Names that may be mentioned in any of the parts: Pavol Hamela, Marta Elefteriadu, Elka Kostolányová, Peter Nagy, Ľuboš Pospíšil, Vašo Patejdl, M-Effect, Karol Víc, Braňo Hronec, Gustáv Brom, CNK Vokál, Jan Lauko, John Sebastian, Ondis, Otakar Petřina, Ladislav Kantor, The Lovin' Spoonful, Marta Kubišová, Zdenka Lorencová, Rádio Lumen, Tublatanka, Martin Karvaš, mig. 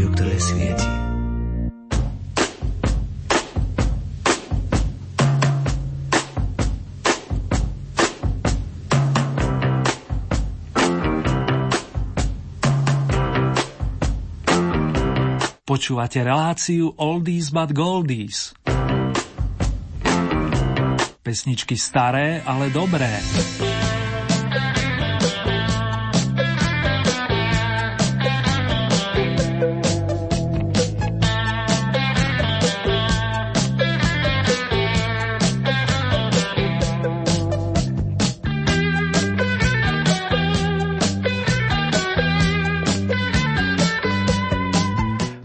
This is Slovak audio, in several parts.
rádio, ktoré svieti. Počúvate reláciu Oldies but Goldies. Pesničky staré, ale dobré.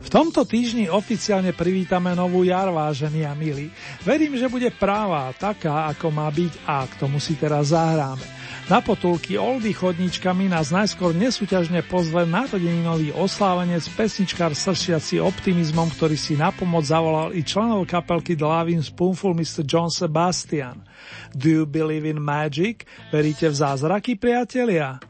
V tomto týždni oficiálne privítame novú jar, vážení a milí. Verím, že bude práva taká, ako má byť, a k tomu si teraz zahráme. Na potulky oldy chodničkami nás najskôr nesúťažne pozve narodeninový oslávenec, pesničkár sršiaci optimizmom, ktorý si na pomoc zavolal i členov kapelky The Lovin' Spoonful Mr. John Sebastian. Do you believe in magic? Veríte v zázraky, priatelia?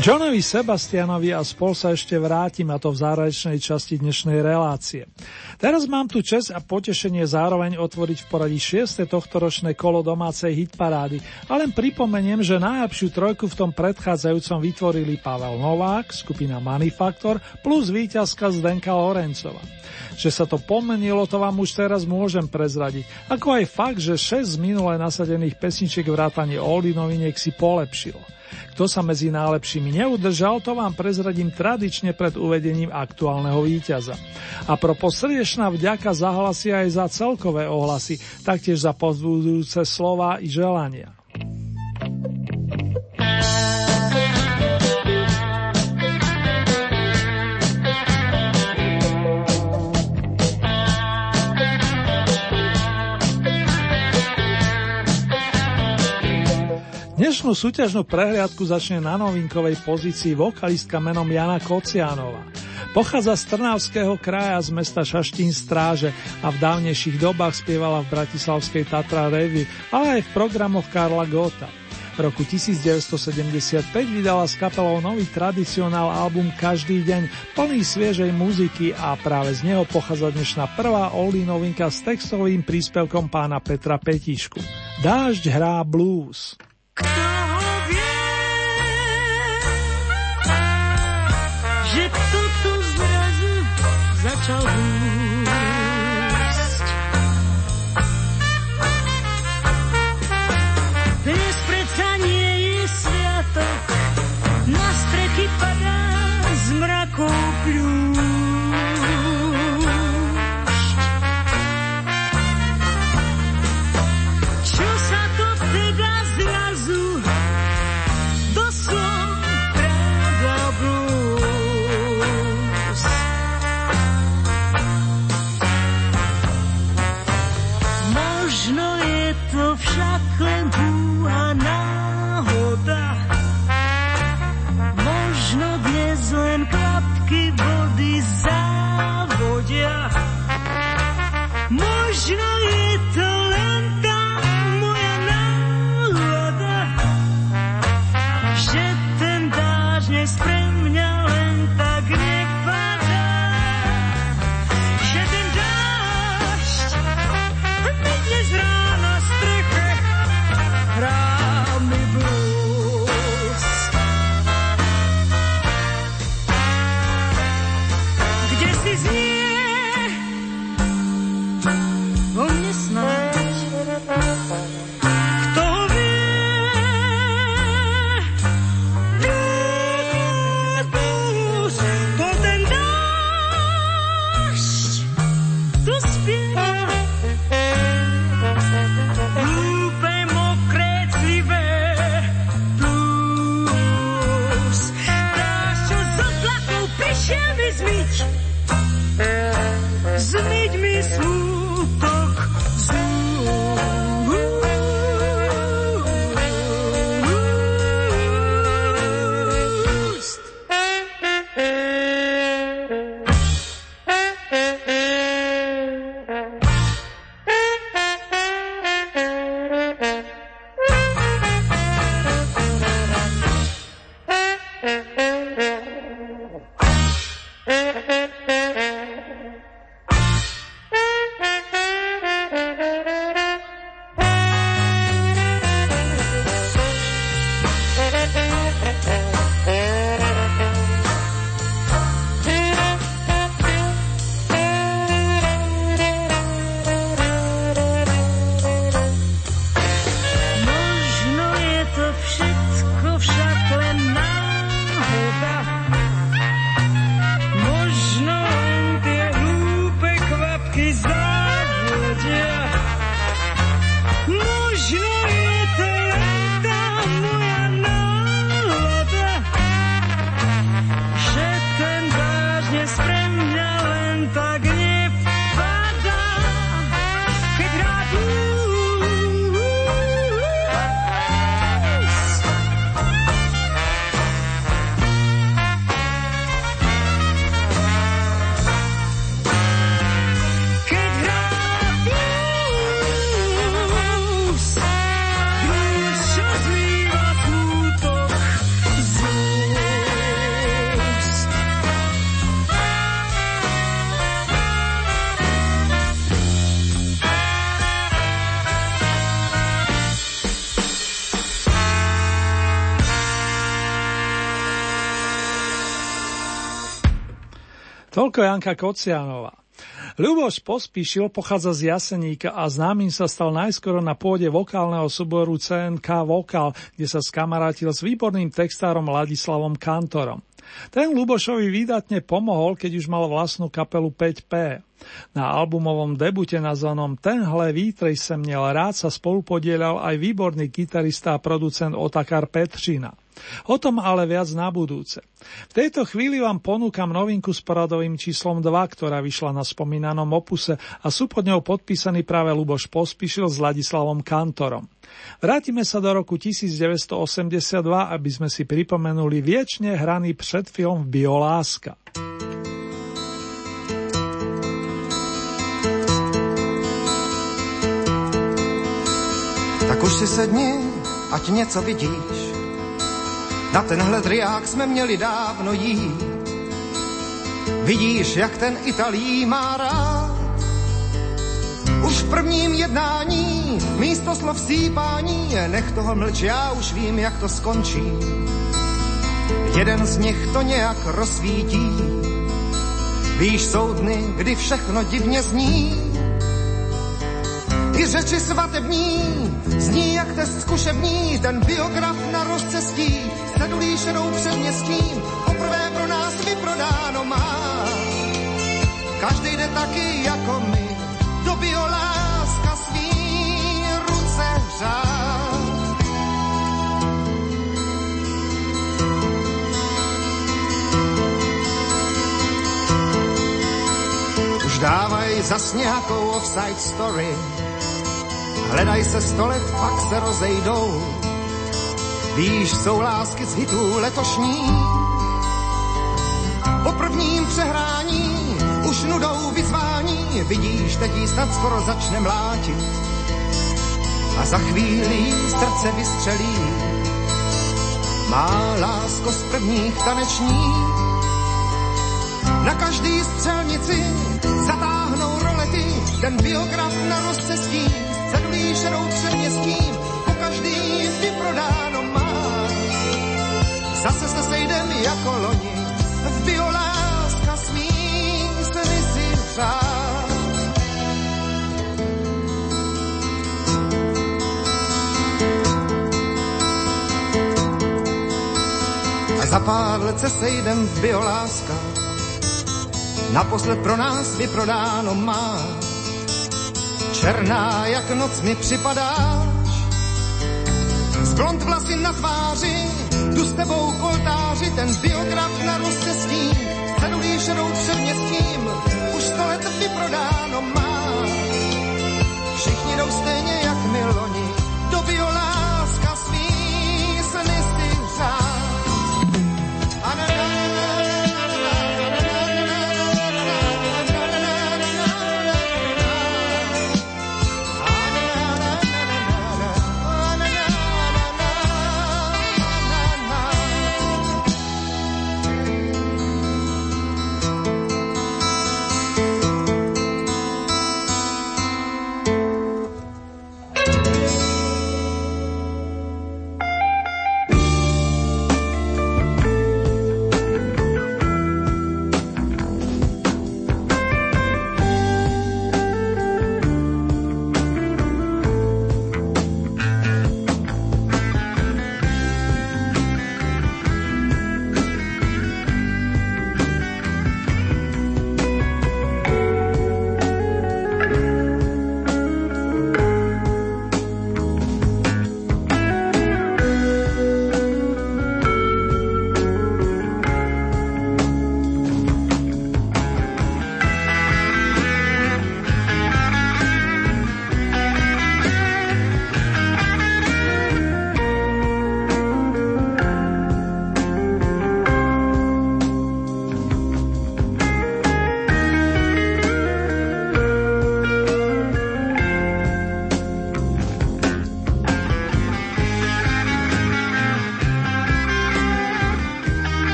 Johnovi Sebastianovi a spol sa ešte vrátim, a to v záverečnej časti dnešnej relácie. Teraz mám tu česť a potešenie zároveň otvoriť v poradí 6. tohtoročné kolo domácej hitparády. A len pripomeniem, že najlepšiu trojku v tom predchádzajúcom vytvorili Pavel Novák, skupina Manifaktor, plus víťazka Zdenka Lorencová. Že sa to pomenilo, to vám už teraz môžem prezradiť. Ako aj fakt, že 6 z minule nasadených pesničiek vrátane oldy noviniek si polepšilo. Kto sa medzi najlepšími neudržal, to vám prezradím tradične pred uvedením aktuálneho víťaza. A propos, srdečná vďaka zahlasí aj za celkové ohlasy, taktiež za povzbudzujúce slová i želania. Dnešnú súťažnú prehliadku začne na novinkovej pozícii vokalistka menom Jana Kocianová. Pochádza z Trnavského kraja, z mesta Šaštín Stráže, a v dávnejších dobách spievala v bratislavskej Tatra Revy, ale aj v programoch Karla Gota. V roku 1975 vydala s kapelou nový tradicionál album Každý deň, plný sviežej muziky, a práve z neho pochádza dnešná prvá oldy novinka s textovým príspevkom pána Petra Petišku. Dážď hrá blues. Kto ho vie, že kto tu zrazu začal húsť. Dnes predsa nie je sviatok, na strechy padá z mrakov pľúšť. Možno je to len tá moja nálada, že ten dáž dnes pre mňa len tak nepadá, že ten dážď mi dnes rána streche hrá mi blues. Kde si znie Toľko Janka Kocianová. Ľuboš Pospíšil pochádza z Jaseníka a známym sa stal najskoro na pôde vokálneho súboru CNK Vokál, kde sa skamarátil s výborným textárom Ladislavom Kantorom. Ten Ľubošovi výdatne pomohol, keď už mal vlastnú kapelu 5P. Na albumovom debute nazvanom Tenhle vítrej sem měl rád sa spolupodielal aj výborný gitarista a producent Otakar Petřina. O tom ale viac na budúce. V tejto chvíli vám ponúkam novinku s poradovým číslom 2, ktorá vyšla na spomínanom opuse a sú pod ňou podpísaný práve Ľuboš Pospíšil s Ladislavom Kantorom. Vrátime sa do roku 1982, aby sme si pripomenuli viečne hraný predfilm Bioláska. Tak už si sedni, ať něco vidíš. Na tenhle driák jsme měli dávno jít. Vidíš, jak ten Italí má rád. Už v prvním jednání místo slov sípání. Nech toho mlč, já už vím, jak to skončí. Jeden z nich to nějak rozsvítí. Víš, jsou dny, kdy všechno divně zní. I řeči svatební zní jak test zkušební. Ten biograf na rozcestí sedulí šedou předměstím. Poprvé pro nás vyprodáno má. Každej jde taky jako my. Do bioláska svý ruce řád. Už dávaj zas nějakou offside story. Hledaj se 100 let, pak se rozejdou. Víš, jsou lásky z hitů letošní. Po prvním přehrání už nudou vyzvání. Vidíš, teď jí snad skoro začne mlátit a za chvíli jí srdce vystřelí. Má lásko z prvních taneční, na každý střelnici zatáhnou rolety, ten biograf na rozcestí sedlí šedou předměstím, po každý jindy prodáno má. Zase se sejdem jako loni, v bioláska smí se vysím přát. A za pár let se sejdem v bioláska, naposled pro nás vyprodáno má. Černá jak noc mi připadáš, z blond vlasy na tváři, tu s tebou k oltáři, ten biograf na rozcestí, sedlí šedou předměstím, už 100 let vyprodáno má. Všichni jdou stejně jak my loni, do bioláska svý se nesmí řád.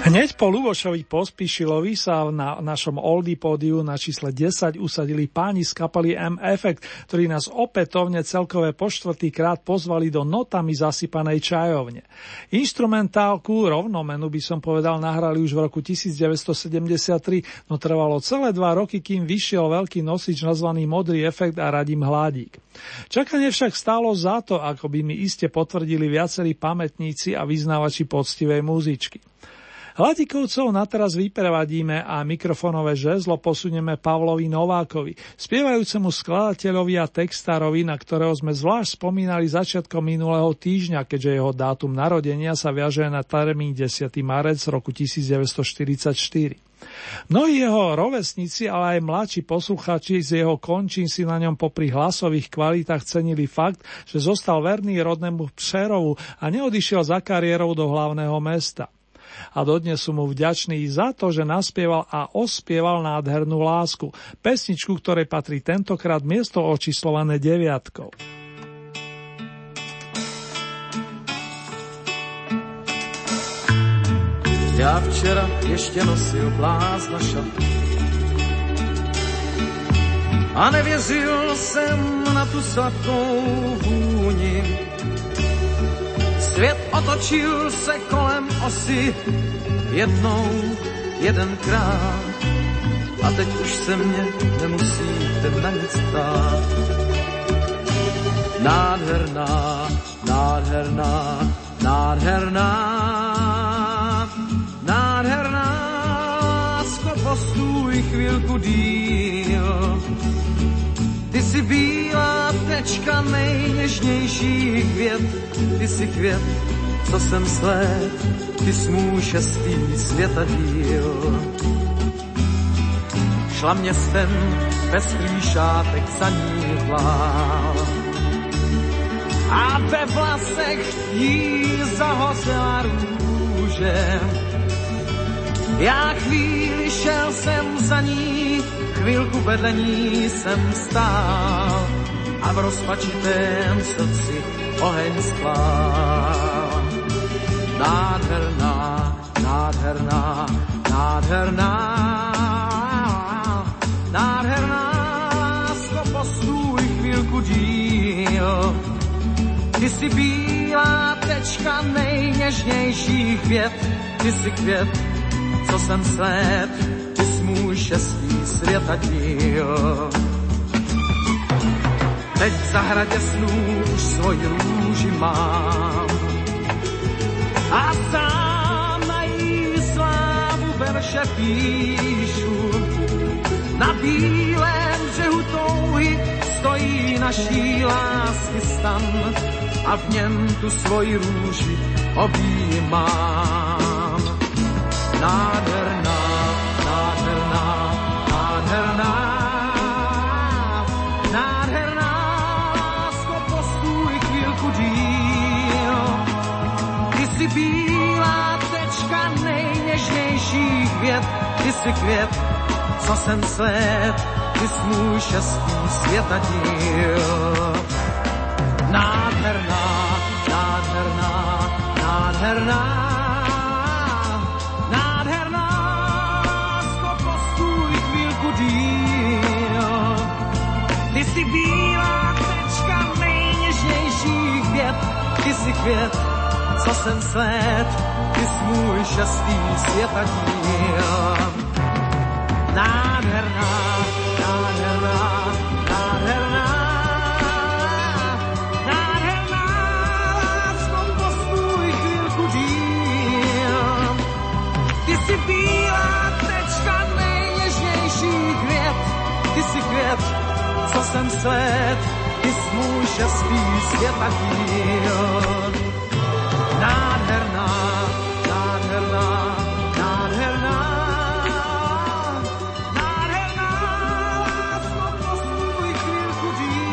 Hneď po Ľubošovi Pospíšilovi sa na našom oldie pódiu na čísle 10 usadili páni z kapely M-Effect, ktorí nás opätovne celkové po štvrtýkrát pozvali do notami zasypanej čajovne. Instrumentálku, rovnomenu by som povedal, nahrali už v roku 1973, no trvalo celé 2 roky, kým vyšiel veľký nosič nazvaný Modrý efekt a Radim Hládík. Čakanie však stálo za to, ako by mi iste potvrdili viacerí pamätníci a vyznávači poctivej múzičky. Hladíkovcov nateraz vyprevadíme a mikrofonové žezlo posunieme Pavlovi Novákovi, spievajúcemu skladateľovi a textárovi, na ktorého sme zvlášť spomínali začiatkom minulého týždňa, keďže jeho dátum narodenia sa viaže na termín 10. marec roku 1944. Mnohí jeho rovesníci, ale aj mladší poslucháči z jeho končín si na ňom popri hlasových kvalitách cenili fakt, že zostal verný rodnému Přerovu a neodišiel za kariérou do hlavného mesta. A dodnes sú mu vďační za to, že naspieval a ospieval nádhernú lásku, pesničku, ktorej patrí tentokrát miesto očíslované 9. Ja včera ešte nosil blázna šatu a nevěřil jsem na tu sladkou vůni. Svět otočil se kolem osy jedenkrát a teď už se mě nemusíte na nic ptát. Nádherná, nádherná, nádherná, nádherná, lásko, postůj chvilku díl. Ty jsi bílá tečka, nejněžnější květ, ty jsi květ, co jsem sled, ty jsi můj šestý světadíl. Šla městem pestrý šátek za ní hlál a ve vlasech jí zahořela růže. Já chvíli šel jsem za ní, chvílku vedle ní jsem stál a v rozpačitém srdci oheň splál. Nádherná, nádherná, nádherná, nádherná, lásko, postůj chvílku díl. Ty jsi bílá tečka, nejněžnější květ, ty jsi květ, co jsem sled, ty jsi můj šestý světadíl. Teď v zahradě snů už svoji růži mám a sám na jí slávu verše píšu. Na bílém břehu touhy stojí naší lásky stan a v něm tu svoji růži objímám. Nádherná, nádherná, nádherná, nádherná, lásko, postůj chvílku díl. Ty jsi bílá tečka, nejněžnější květ, ty jsi květ, co jsem sled, ty jsi můj šestý světadíl. Nádherná, nádherná, nádherná, ty jsi bílá tečka, nejněžnější květ, ty jsi květ, co jsem sled, ty jsi můj šestý světadíl. Nádherná, nádherná, nádherná, nádherná, láskou postůj chvilku díl. Ty jsi bílá tečka, nejněžnější květ, ty jsi květ, co jsem sled, ty jsi můj šestý světadíl. Nádherná, nádherná, nádherná, nádherná, lásko, postůj chvílku díl.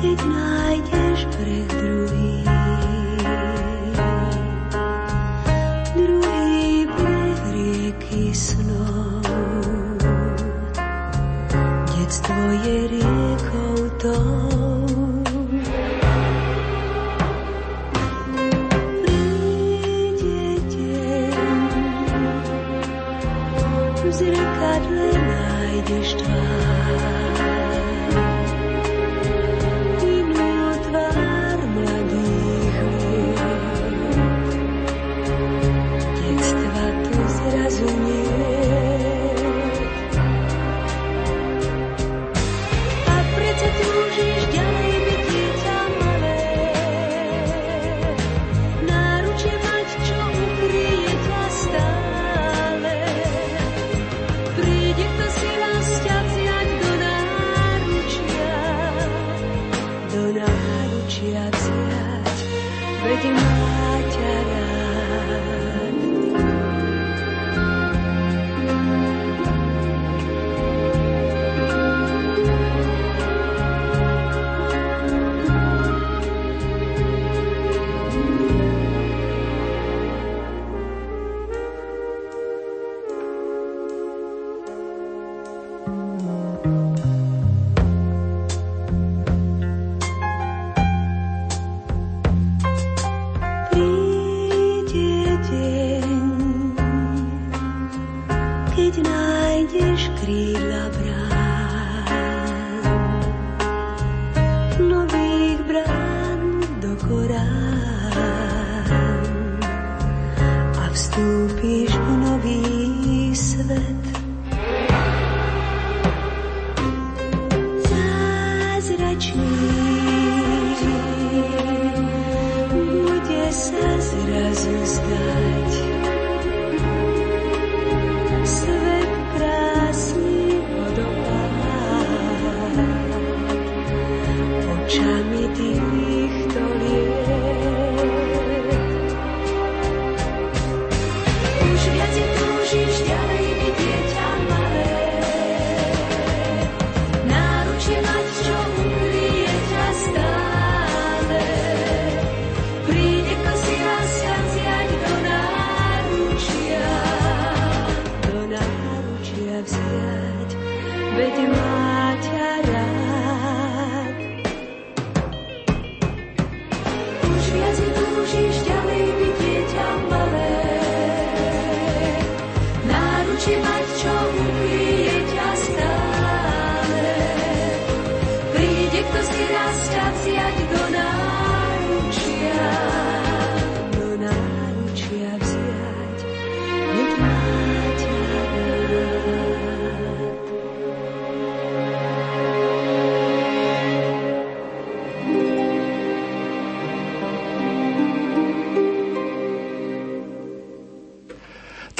keď nájdeš pre druhý breh rieky snov. Detstvo je riekou tou.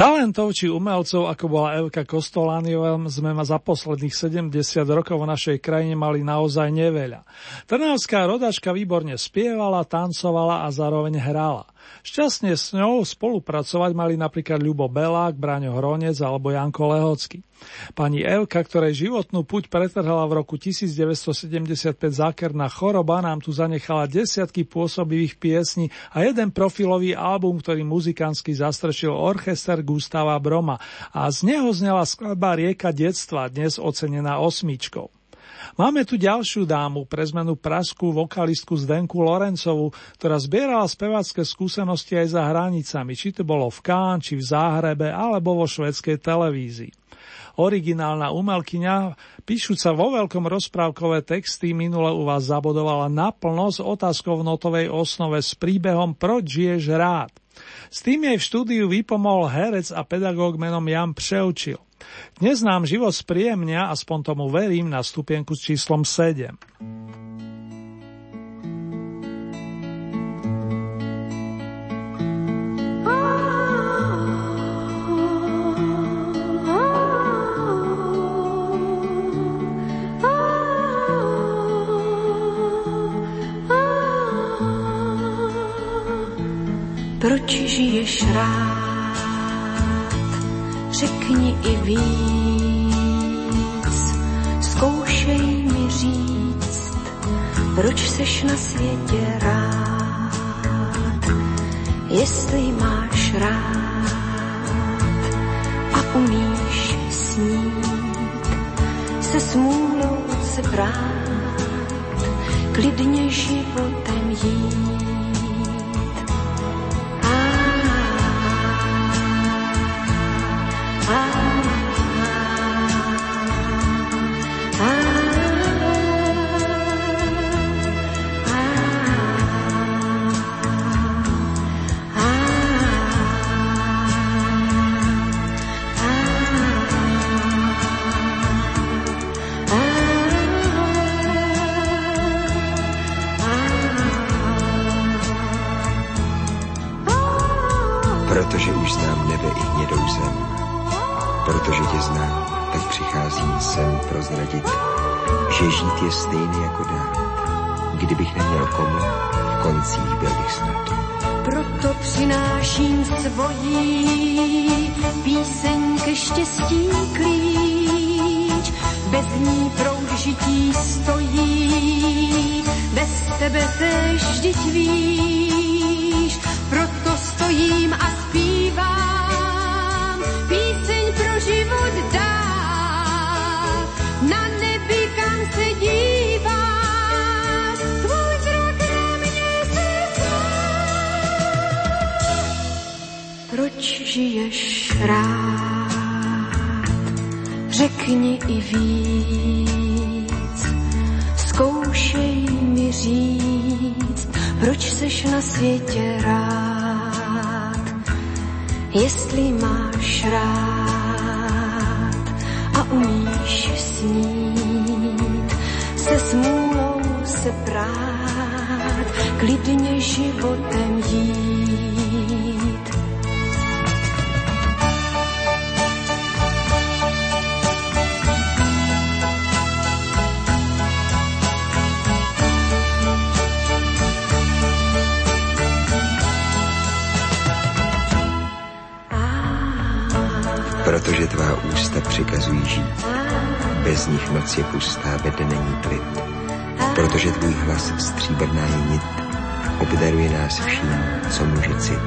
Talentov či umelcov, ako bola Elka Kostolányová, sme ma za posledných 70 rokov v našej krajine mali naozaj neveľa. Trnavská rodačka výborne spievala, tancovala a zároveň hrala. Šťastne s ňou spolupracovať mali napríklad Ľubo Belák, Braňo Hronec alebo Janko Lehocký. Pani Elka, ktorej životnú puť pretrhala v roku 1975 zákerná choroba, nám tu zanechala desiatky pôsobivých piesní a jeden profilový album, ktorý muzikánsky zastrešil orchester Gustáva Broma a z neho znela skladba Rieka detstva, dnes ocenená 8. Máme tu ďalšiu dámu, pre zmenu praskú vokalistku Zdenku Lorencovú, ktorá zbierala spevácké skúsenosti aj za hranicami, či to bolo v Cannes, či v Záhrebe, alebo vo švédskej televízii. Originálna umelkyňa, píšuca vo veľkom rozprávkové texty, minule u vás zabodovala naplno s otázkou v notovej osnove s príbehom Proč žiješ rád? S tým jej v štúdiu vypomohol herec a pedagóg menom Jan Přeučil. Dnes nám život spríjemňa, aspoň tomu verím, na stupienku s číslom 7. Proč žiješ rád? Řekni i víc, zkoušej mi říct, proč seš na světě rád, jestli máš rád a umíš snít, se smůlou se brát, klidně životem jít. Protože už znám nebe i hnědou zem, protože tě znám, tak přicházím sem prozradit, že žít je stejný jako dát. Kdybych neměl komu, v koncích byl bych snad. Proto přináším svojí píseň ke štěstí klíč, bez ní proud žití stojí, bez tebe též vždyť víš, proto stojím a zpívám, píseň pro život dám, na nebi, kam se dívám, tvůj zrak na mě se zdá. Proč žiješ rád, řekni i víc, zkoušej mi říct, proč seš na světě rád, jestli máš rád a umíš snít, se smůlou se prát, klidně životem jít. Protože tvá ústa přikazují žít, bez nich noc je pustá, ve dne není klid. Protože tvůj hlas stříbrná je nit, obdaruje nás vším, co může cit.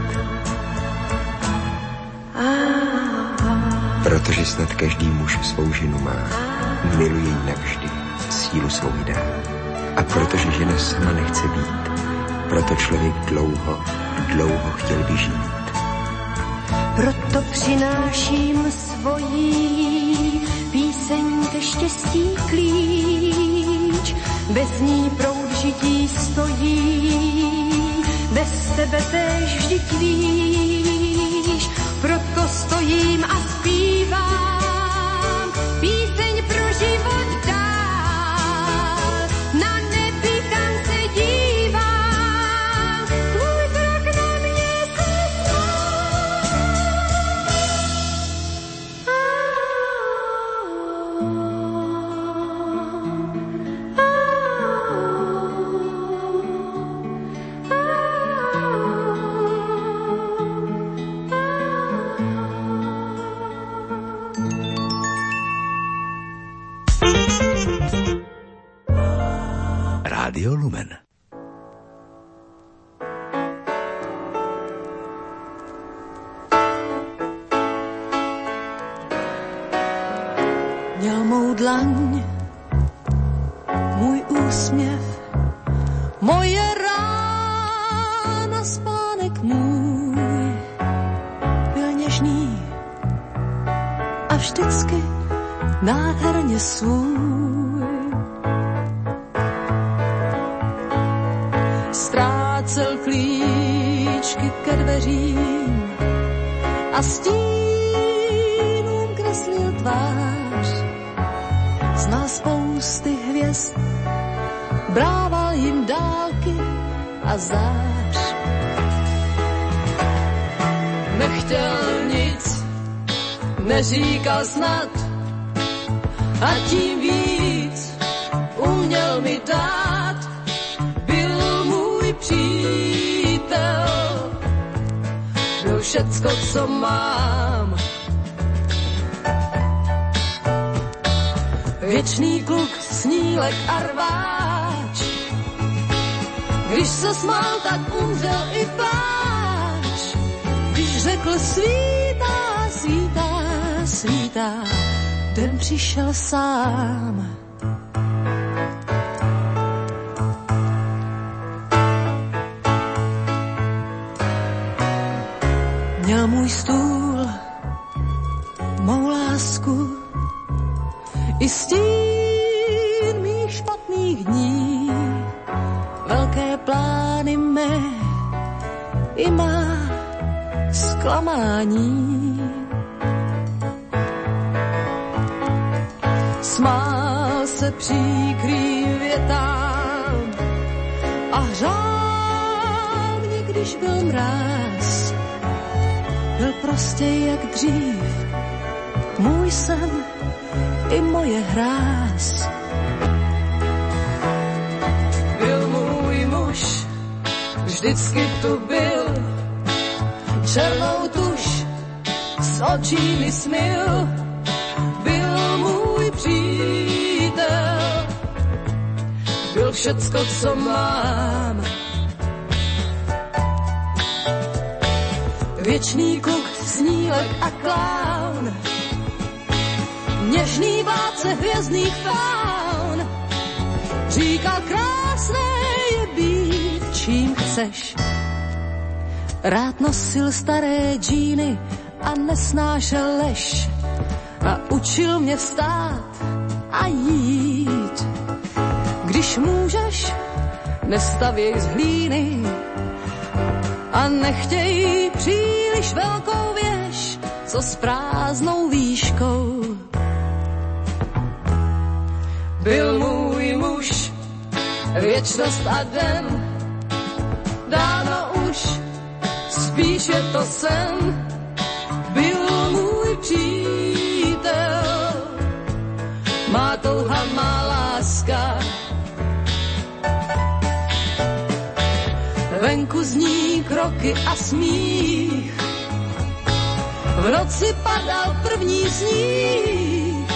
Protože snad každý muž svou ženu má, miluje ji navždy, sílu svou dá. A protože žena sama nechce být, proto člověk dlouho, dlouho chtěl by žít. Proto přináším svojí píseň ke štěstí klíč, bez ní proud žití stojí, bez tebe též vždyť víš, proto stojím a zpívám, píseň pro život dál, na nebi, kam se dívám, tvůj zrak na mě se zdá. Rádio Lumen. Měl mou dlaň, můj úsměv, moje rána, spánek můj byl něžný a vždycky nádherně svůj. Ztrácel klíčky ke dveřím a stínům kreslil tvář. Znal spousty hvězd, brával jim dálky a zář. Nechtěl nic, neříkal snad a tím víc uměl mi dát. Přítel, byl všecko, co mám. Věčný kluk, snílek a rváč, Když se smál, tak umřel i pláč. Když řekl svítá, svítá, svítá, den přišel sám. Měl můj stůl, mou lásku i stín mých špatných dní. Velké plány mé i má zklamání. Smál se příkrým větám a hřál mě, když byl mráz. Byl prostě jak dřív, můj sen i moje hráz. Byl můj muž, vždycky tu byl, černou tuž s očí mi smil. Byl můj přítel, byl všecko, co mám. Věčný kluk, snílek a klaun, něžný vládce hvězdných faun. Říkal, krásné je být, čím chceš. Rád nosil staré džíny a nesnášel lež. A učil mě vstát a jít. Když můžeš, nestavěj z hlíny a nechtěj příliš velkou věž, co s prázdnou výškou. Byl můj muž, věčnost a den, dáno už, spíš je to sen. Byl můj přítel, má touha, má láska. Venku zní kroky a smích, v noci padal první sníh.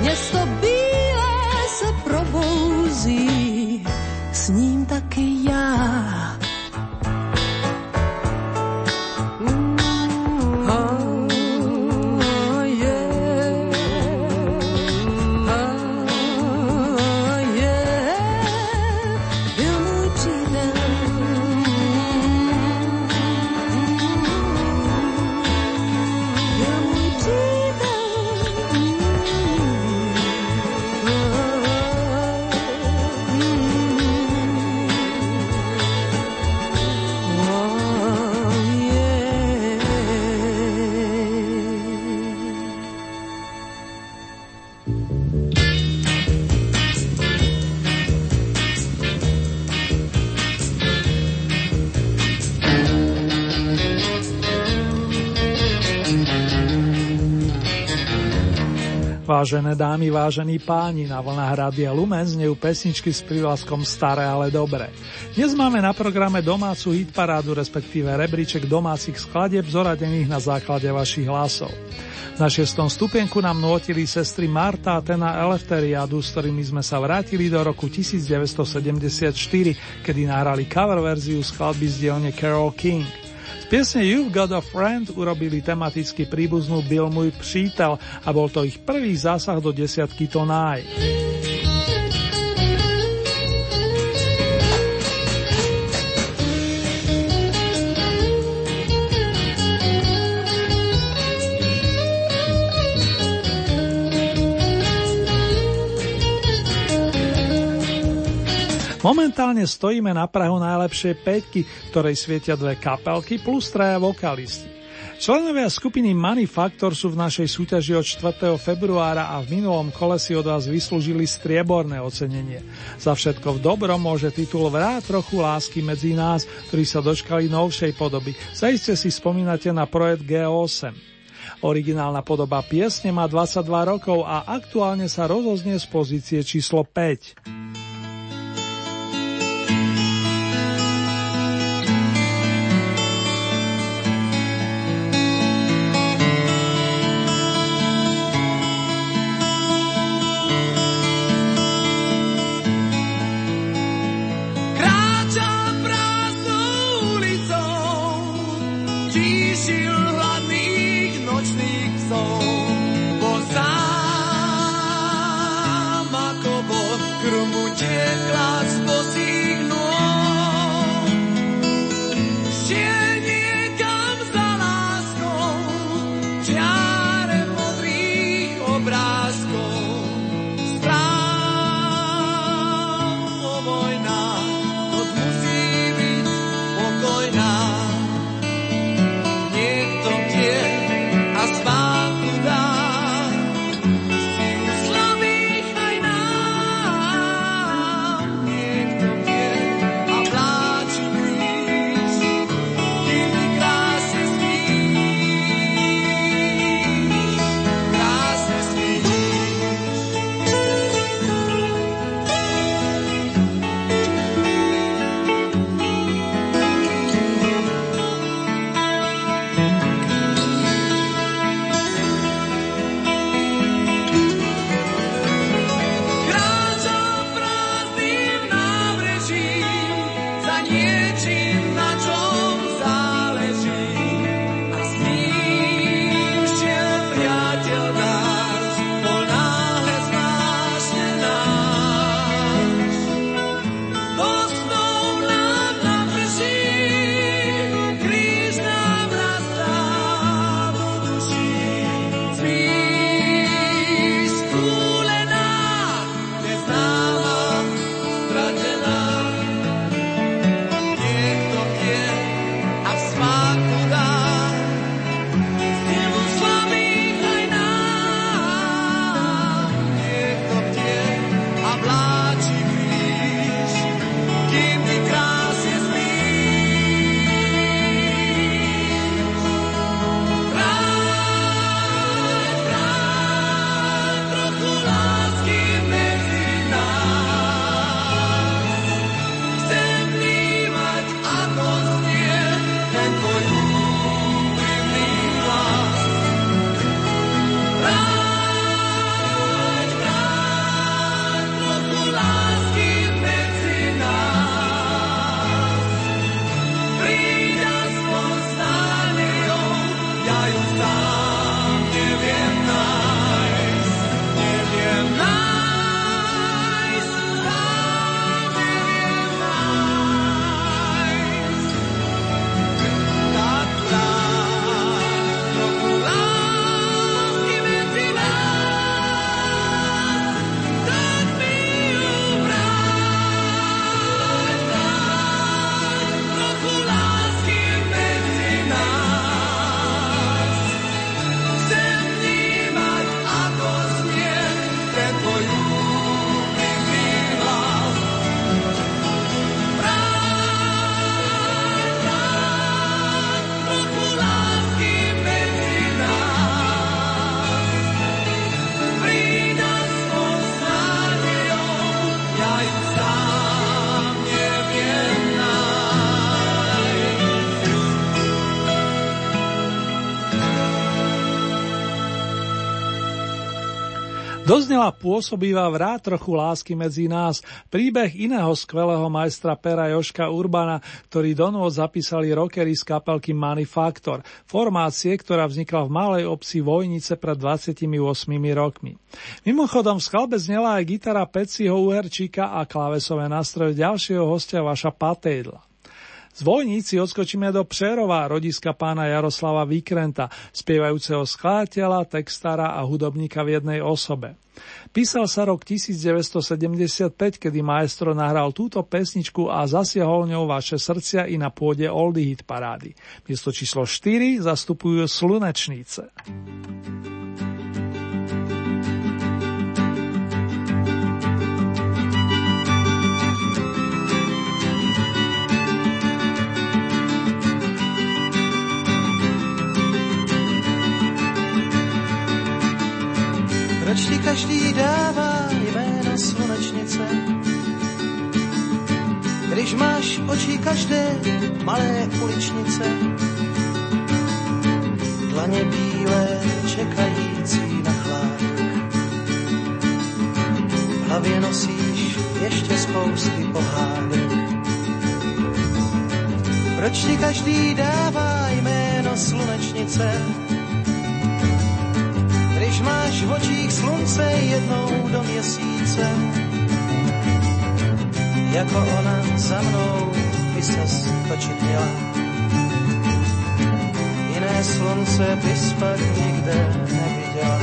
Město bílé se probouzí, s ním taky já. Vážené dámy, vážení páni, na vlnách Rádia Lumen znejú pesničky s prívlaskom Staré, ale dobré. Dnes máme na programe domácu hitparádu, respektíve rebríček domácich skladieb zoradených na základe vašich hlasov. Na 6. stupienku nám notili sestry Marta a Tena Elefteriadu, s ktorými sme sa vrátili do roku 1974, kedy nahrali cover verziu skladby z dielne Carole King. Piesne You've Got a Friend urobili tematicky príbuznú Byl môj přítel a bol to ich prvý zásah do desiatky tonáj. Momentálne stojíme na prahu najlepšej päťky, v ktorej svietia dve kapelky plus traja vokalisti. Členovia skupiny Manifaktor sú v našej súťaži od 4. februára a v minulom kole si od vás vyslúžili strieborné ocenenie. Za všetko v dobrom môže titul Vrát trochu lásky medzi nás, ktorí sa dočkali novšej podoby. Zaiste si spomínate na projekt G8. Originálna podoba piesne má 22 rokov a aktuálne sa rozoznie z pozície číslo 5. John! Doznela pôsobivá vrá trochu lásky medzi nás, príbeh iného skvelého majstra pera Joška Urbana, ktorý do nôd zapísali rockeri z kapelky Manifaktor, formácie, ktorá vznikla v malej obci Vojnice pred 28 rokmi. Mimochodom v skladbe znela aj gitara Peciho Uherčíka a klávesové nástroje ďalšieho hostia Vaša Patejdla. Z Vojnici odskočíme do Přerova, rodiska pána Jaroslava Wykrenta, spievajúceho skladateľa, textára a hudobníka v jednej osobe. Písal sa rok 1975, kedy maestro nahral túto pesničku a zasiahol ňou vaše srdcia i na pôde Oldy Hit parády. Miesto číslo 4 zastupujú Slunečnice. Proč ti každý dává jména slunečnice? Když máš oči každé malé uličnice, dlaně bílé čekající na chlák. V hlavě nosíš ještě spousty pohádek. Proč ti každý dává jméno slunečnice? Když máš v očích slunce jednou do měsíce, jako ona za mnou by se stočit měla. Jiné slunce by spat nikde neviděla.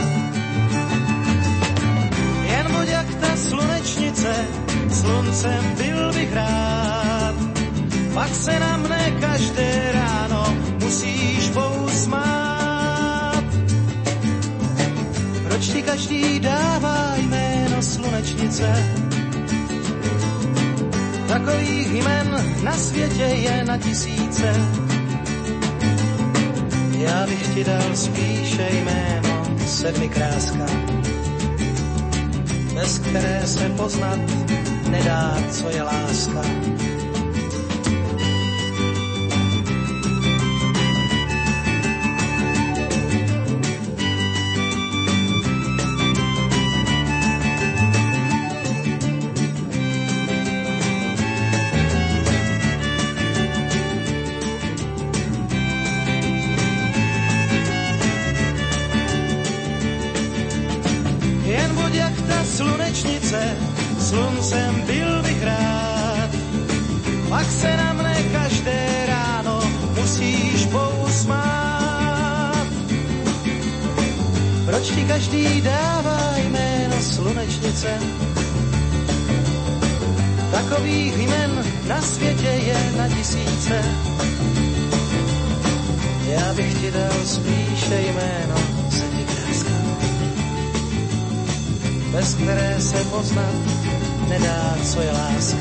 Jen buď jak ta slunečnice, sluncem byl bych rád. Pak se na mne každé ráno musíš pousmát. Proč ti každý dává jméno slunečnice? Takových jmen na světě je na tisíce. Já bych ti dal spíše jméno sedmikráska, bez které se poznat nedá, co je láska. tam jsem, byl bych rád. Pak se na mne každé ráno musíš pousmát. Proč ti každý dává jméno slunečnice? Takových jmen na světě je na tisíce. Já bych ti dal spíše jméno zedikárska, bez které se poznat nedá, co je láska.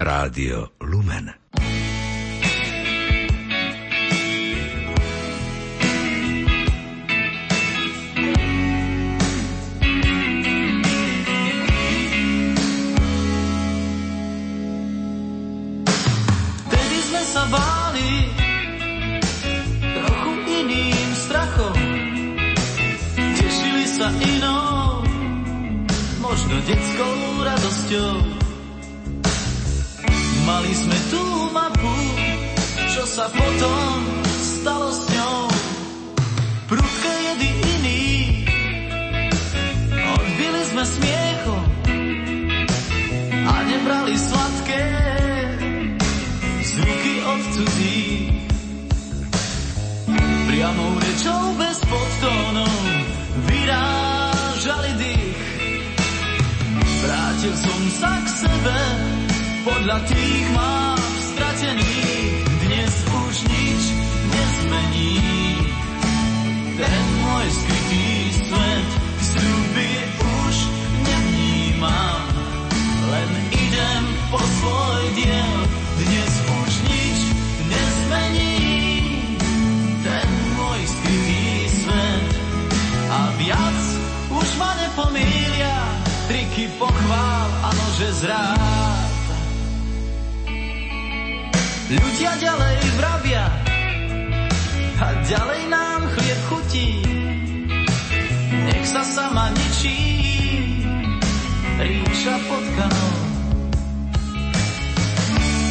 Rádio Lumen. Inou, možno detskou radosťou. Mali sme tú mapu, čo sa potom stalo s ňou. Prudké jedy iný, odbili sme smiechom a nebrali sladké zvuky od cudzích. Priamou rečou bez podtónov vyrážali dých. Vrátil som sa k sebe podľa tých mám stratených. Dnes už nič nezmení ten môj skrytý svet. Sľuby už nevnímam, len idem po svoj diel. Dnes už nič nezmení ten môj skrytý svet. A viac už ma nepomília triky pochvál a nože zrád. Ľudia ďalej vravia a ďalej nám chlieb chutí. Nech sa sama ničí ríša pod kanou.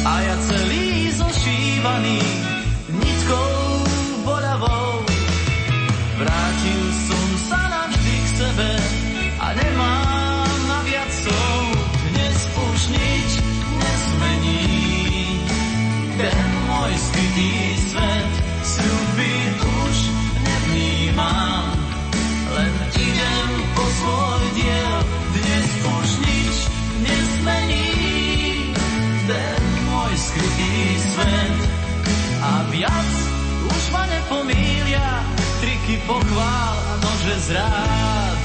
A ja celý zošívaný nitkou bolavou. Vrátil som sa navždy k sebe a nemám na viac slov. Dnes už nič nezmení ten môj skrytý svet. Sľuby už nevnímam, len idem po svoj diel. Dnes už nič nezmení ten môj skrytý svet. A viac už ma nepomília triky pochvál a nože zrád.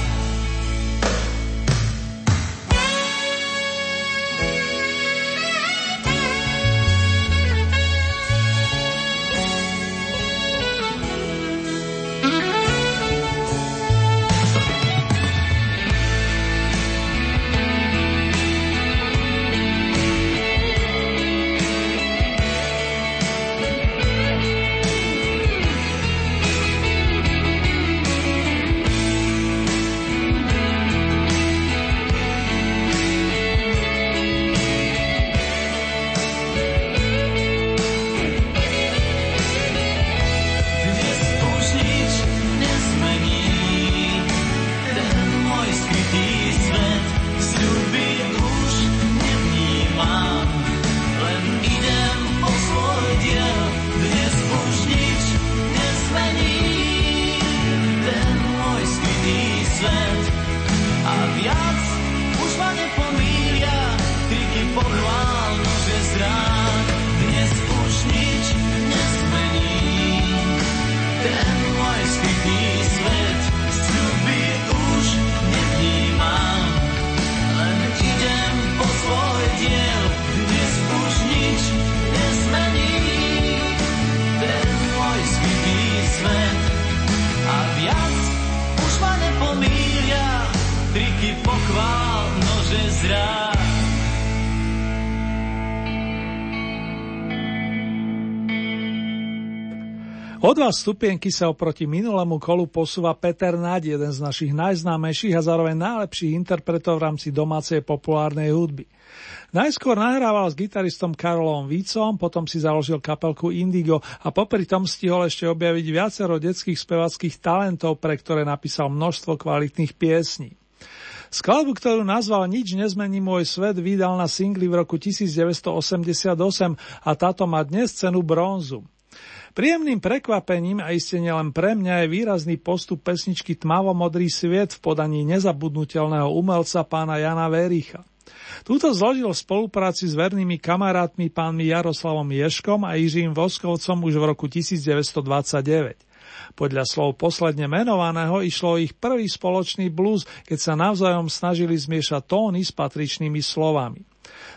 O 2 stupienky sa oproti minulému kolu posúva Peter Nagy, jeden z našich najznámejších a zároveň najlepších interpretov v rámci domácej populárnej hudby. Najskôr nahrával s gitaristom Karolom Vícom, potom si založil kapelku Indigo a popri tom stihol ešte objaviť viacero detských spevackých talentov, pre ktoré napísal množstvo kvalitných piesní. Skladbu, ktorú nazval Nič nezmení môj svet, vydal na singli v roku 1988 a táto má dnes cenu bronzu. Príjemným prekvapením a iste nielen pre mňa je výrazný postup pesničky Tmavomodrý sviet v podaní nezabudnutelného umelca pána Jana Wericha. Túto zložil v spolupráci s vernými kamarátmi pánmi Jaroslavom Ješkom a Jiřím Voskovcom už v roku 1929. Podľa slov posledne menovaného išlo o ich prvý spoločný blues, keď sa navzájom snažili zmiešať tóny s patričnými slovami.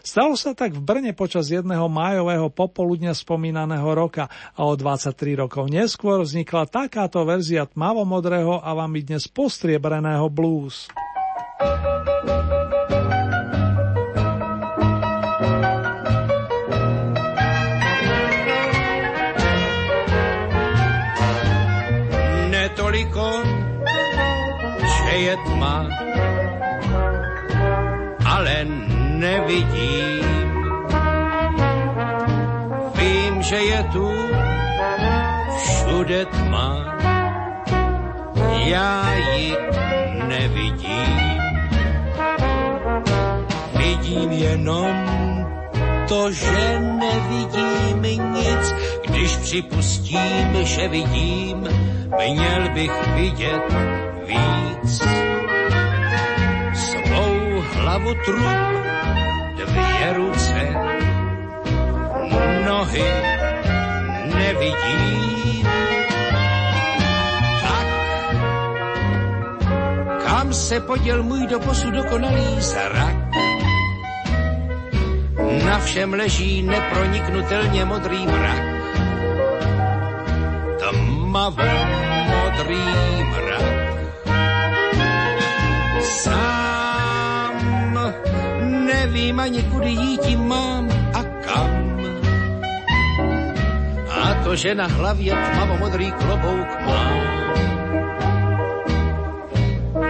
Stalo sa tak v Brne počas jedného májového popoludňa spomínaného roka a o 23 rokov neskôr vznikla takáto verzia tmavomodrého a vami dnes postriebreného blues. Toliko, že je tma, ale nevidím. Vím, že je tu všude tma, já ji nevidím. Vidím jenom to, že nevidím nic. Když připustím, že vidím, měl bych vidět víc. Svou hlavu tru, 2 ruce, nohy nevidím. Tak, kam se poděl můj doposud dokonalý zrak? Na všem leží neproniknutelně modrý mrak. Tmavomodrý mrak. Sám nevím ani kudy jít mám a kam. A to, že na hlavě tmavomodrý klobouk mám,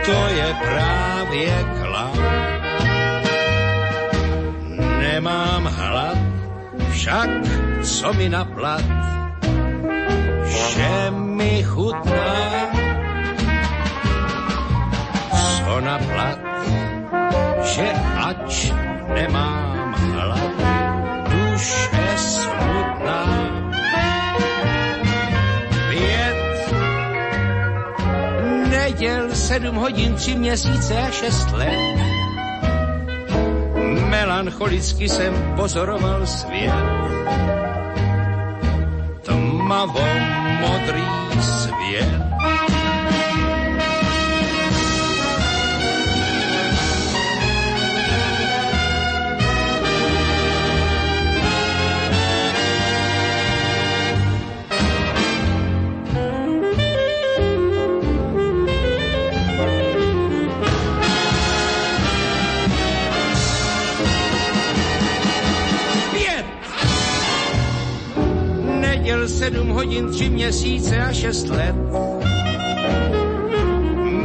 to je právě klam. Nemám hlad, však co mi na plat, že mi chutná, co na plat, že ač nemám hlad, duše smutná. 5 neděl, 7 hodin, 3 měsíce a 6 let. Melancholicky jsem pozoroval svět. Tmavomodrý svět. Měl 7 hodin, 3 měsíce a 6 let.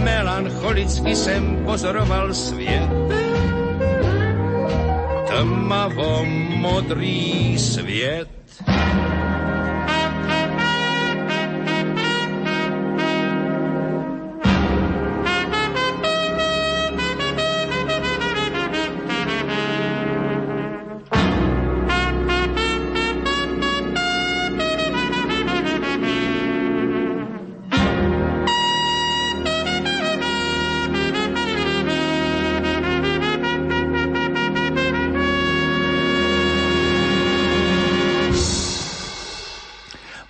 Melancholicky jsem pozoroval svět. Tmavomodrý svět.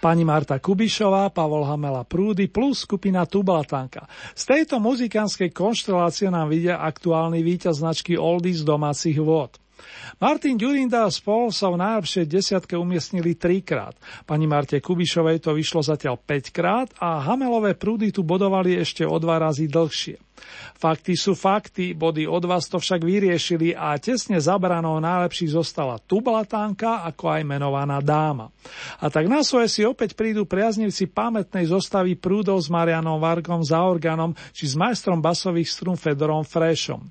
Pani Marta Kubišová, Pavol Hamela Prúdy plus skupina Tublatanka. Z tejto muzikánskej konštelácie nám vidia aktuálny víťaz značky Oldies domácich vôd. Martin Jurinda spol sa v najlepšej desiatke umiestnili 3-krát. Pani Marte Kubišovej to vyšlo zatiaľ 5-krát a Hamelové prúdy tu bodovali ešte o 2 razy dlhšie. Fakty sú fakty, body od vás to však vyriešili a tesne za branou najlepších zostala Tublatanka, ako aj menovaná dáma. A tak na svoje si opäť prídu priaznivci pamätnej zostavy prúdov s Mariánom Vargom za organom či s majstrom basových strún Fedorom Frésom.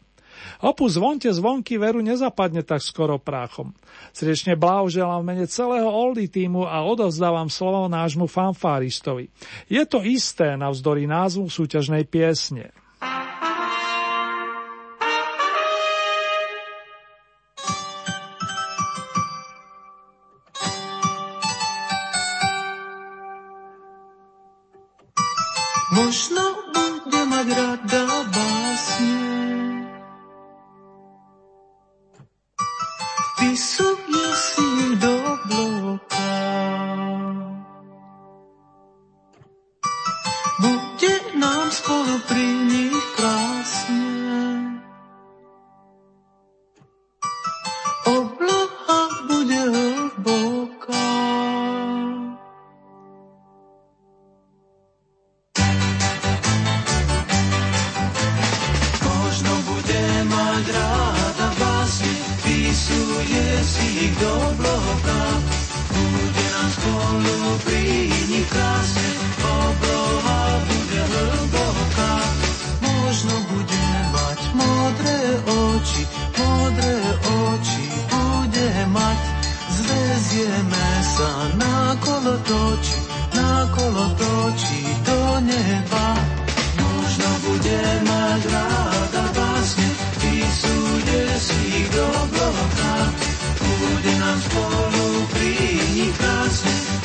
Opu Zvonte zvonky veru nezapadne tak skoro práchom. Srdečne blahoželám v mene celého Oldy týmu a odovzdávam slovo nášmu fanfáristovi. Je to isté navzdory názvu súťažnej piesne. Možno bude mať rada básňu, vysuje si do bloka. Bude nám spolu pri nich krásne, obloha bude hlboká. Si ich do obloka, bude nám spolu pri nich krásne, obloha bude hlboká. Možno bude mať modré oči bude mať, zvezieme sa na kolotoči do neba. Možno bude mať ráda básne, vysúde si ich do obloka. Bude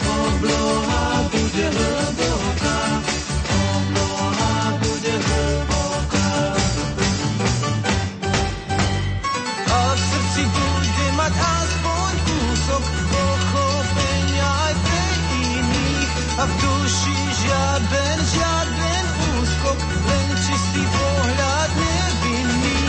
nám spolu pri nich krásne, obloha bude hlboká, obloha bude hlboká. A v srdci bude mať aspoň kúsok pochopenia aj pre iných, a v duši žiaden úskok, len čistý pohľad nevinný.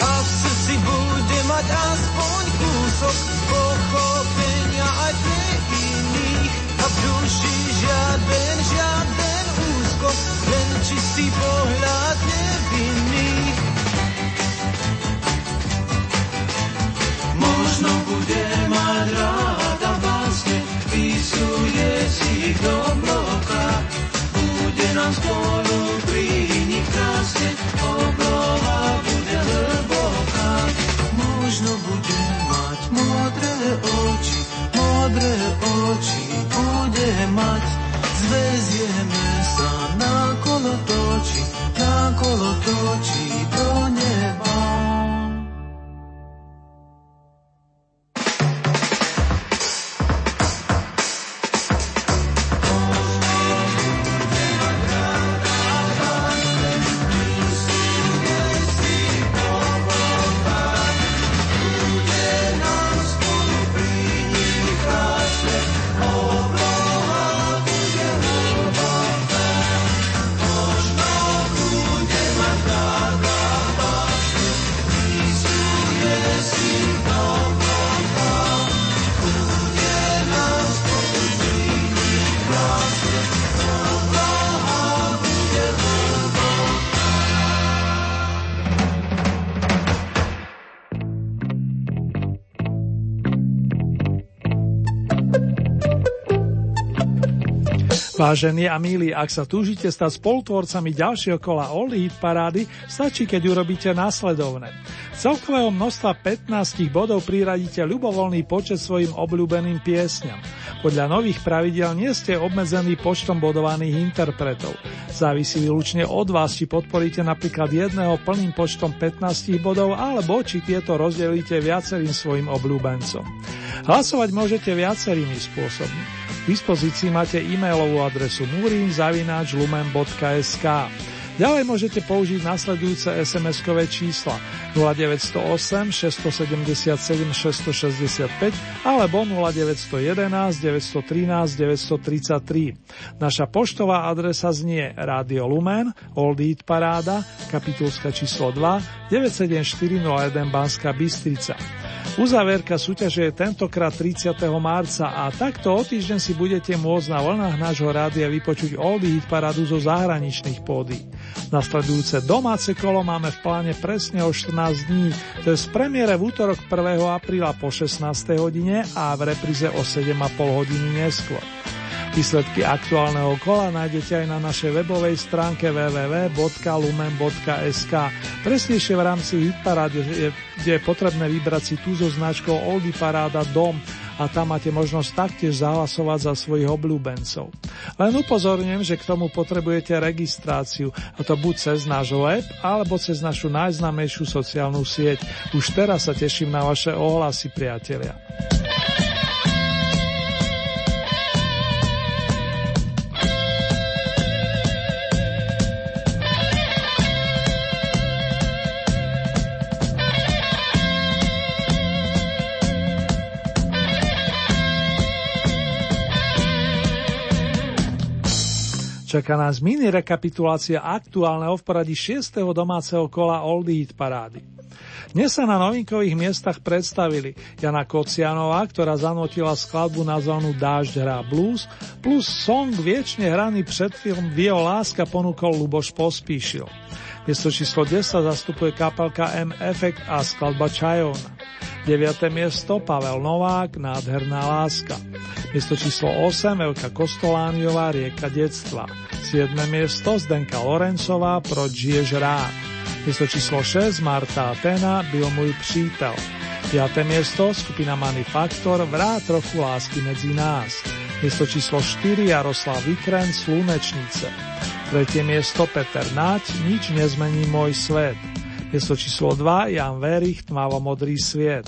A v srdci bude mať aspoň kúsok pochopenia aj pre iných, a v duši žiaden úzkok, len čistý pohľad nevinných. Možno bude mať ráda básne, vysuje si ich do obloka, bude nám spolu pri nich krásne, obloha bude hlboká. Možno bude mať modré oči bude mať, zvezieme sa na kolotoči do neba. Vážení a milí, ak sa túžite stať spolutvorcami ďalšieho kola Oldy Hit Parády, stačí, keď urobíte následovné. Z celkového množstva 15 bodov priradíte ľubovoľný počet svojim obľúbeným piesňam. Podľa nových pravidel nie ste obmedzení počtom bodovaných interpretov. Závisí výlučne od vás, či podporíte napríklad jedného plným počtom 15 bodov, alebo či tieto rozdelíte viacerým svojim obľúbencom. Hlasovať môžete viacerými spôsobmi. V dispozícii máte e-mailovú adresu murin@lumen.sk. Ďalej môžete použiť nasledujúce SMS-kové čísla 0908 677 665 alebo 0911 913 933. Naša poštová adresa znie Rádio Lumen, Old Eat Paráda, Kapitulska číslo 2, 97401 Banská Bystrica. Uzavierka súťaže je tentokrát 30. marca a takto o týždeň si budete môcť na vlnách nášho rádia vypočuť Oldie Hit Parádu zo zahraničných pódií. Nasledujúce domáce kolo máme v pláne presne o 14 dní, to je z premiére v útorok 1. apríla po 16. hodine a v repríze o 7,5 hodiny neskôr. Výsledky aktuálneho kola nájdete aj na našej webovej stránke www.lumen.sk. Presnejšie v rámci Hitparády, kde je potrebné vybrať si tú so značkou Oldie Paráda Dom a tam máte možnosť taktiež zahlasovať za svojich obľúbencov. Len upozorňujem, že k tomu potrebujete registráciu, a to buď cez náš web, alebo cez našu najznámejšiu sociálnu sieť. Už teraz sa teším na vaše ohlasy, priatelia. Čaká nás mini rekapitulácia aktuálneho v poradí 6. domáceho kola Oldie Hit Parády. Dnes sa na novinkových miestach predstavili Jana Kocianová, ktorá zanotila skladbu nazvanú Dážď hrá blues, plus song viečne hraný predfilm Vio láska ponúkol Ľuboš Pospíšil. Miesto číslo 10 zastupuje kapelka M Effect a skladba Čajovna. 9. miesto Pavel Novák, Nádherná láska. Miesto číslo 8 Elka Kostolányová, Rieka detstva. 7. miesto Zdenka Lorencová, Proč žiješ rád. Miesto číslo 6 Marta a Tena, Byl môj přítel. 5. miesto skupina Manifaktor, Vrát trochu lásky medzi nás. Miesto číslo 4 Jaroslav Wykrent, Slunečnice. 3. miesto Peter Nagy, Nič nezmení môj svet. Miesto číslo 2 Jan Werich, Tmavomodrý sviet.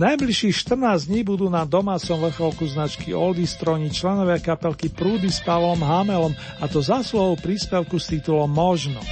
Najbližších 14 dní budú na domácom vrcholku značky Oldie stróniť členovia kapelky Prúdy s Pavlom Hamelom, a to zásluhou príspevku s titulom Možno.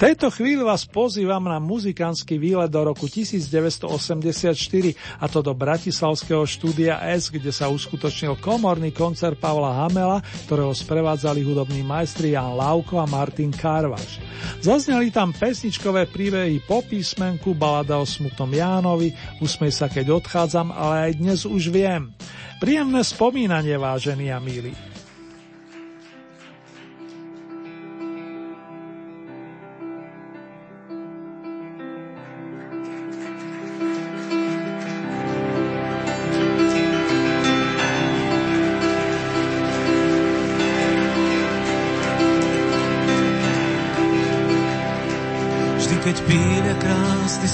V tejto chvíli vás pozývam na muzikantský výlet do roku 1984, a to do bratislavského štúdia S, kde sa uskutočnil komorný koncert Pavla Hamela, ktorého sprevádzali hudobní majstri Jan Lauko a Martin Karvaš. Zazneli tam pesničkové príbehy Po písmenku, balada o smutnom Jánovi, Usmej sa keď odchádzam, ale aj Dnes už viem. Príjemné spomínanie, vážení a milí.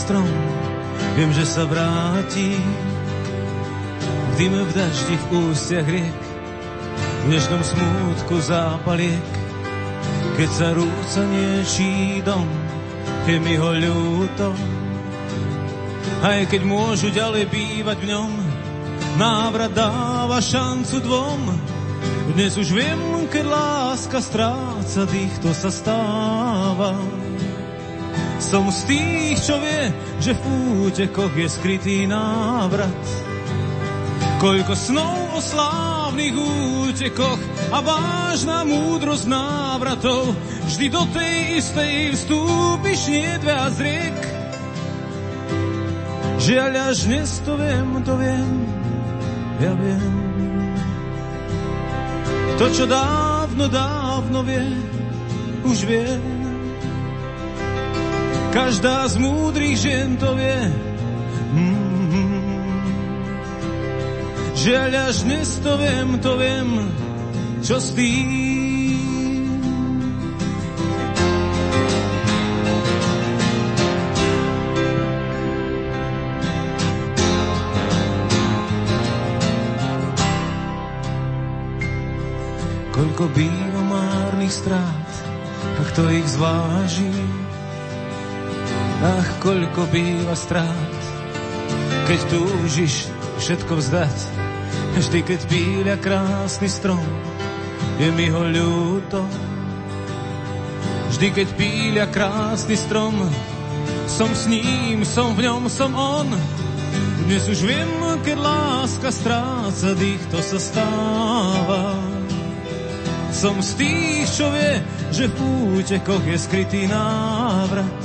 Strom, viem, že sa vráti v dime, v daždi, v ústiach riek, v dnešnom smútku zápaliek. Keď sa rúca niečí dom, je mi ho ľúto, aj keď môžu ďalej bývať v ňom, návrat dáva šancu dvom. Dnes už viem, keď láska stráca dých, to sa stáva. Som z tých, čo vie, že v útekoch je skrytý návrat. Koľko snov o slávnych útekoch a vážna múdrosť návratov. Vždy do tej istej vstúpiš, nie viac riek. Žiaľ, až dnes to viem, ja viem. To, čo dávno vie, už viem. Každá z múdrych žien to vie. Žiaľ, až dnes to viem, čo s tým. mojich strát a kto ich zváži. Ach, koľko býva strát, keď túžiš všetko vzdať. Vždy, keď píľa krásny strom, je mi ho ľúto. Vždy, keď píľa krásny strom, som s ním, som v ňom, som on. Dnes už viem, keď láska stráca dých, to sa stáva. Som z tých, čo vie, že v útekoch je skrytý návrat.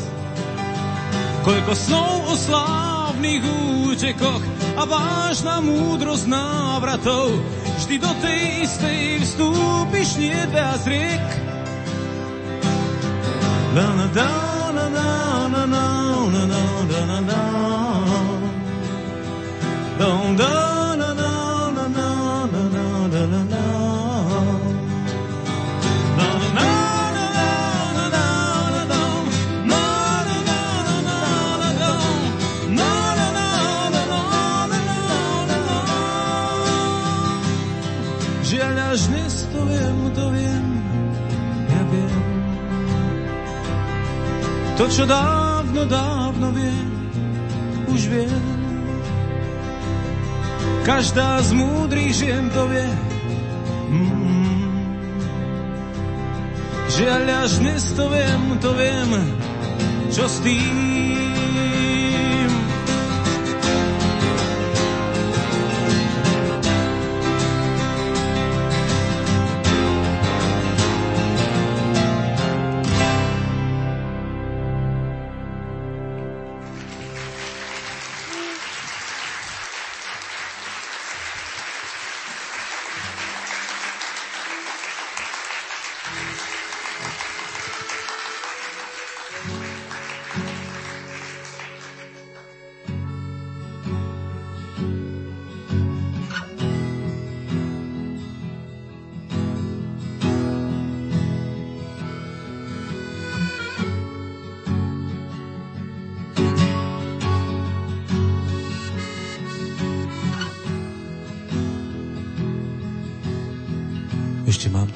Koľko snov o slávnych útekoch a vážna múdrosť návratov. Vždy do tej istej vstúpiš, nie viac riek. La na da na na na na na na na na Don't da na na na na na na na na na Žiaľ, až dnes to viem, ja viem to, čo dávno viem, už viem. Každá z múdrych žien to vie. Žiaľ, až dnes to viem, čo s tým.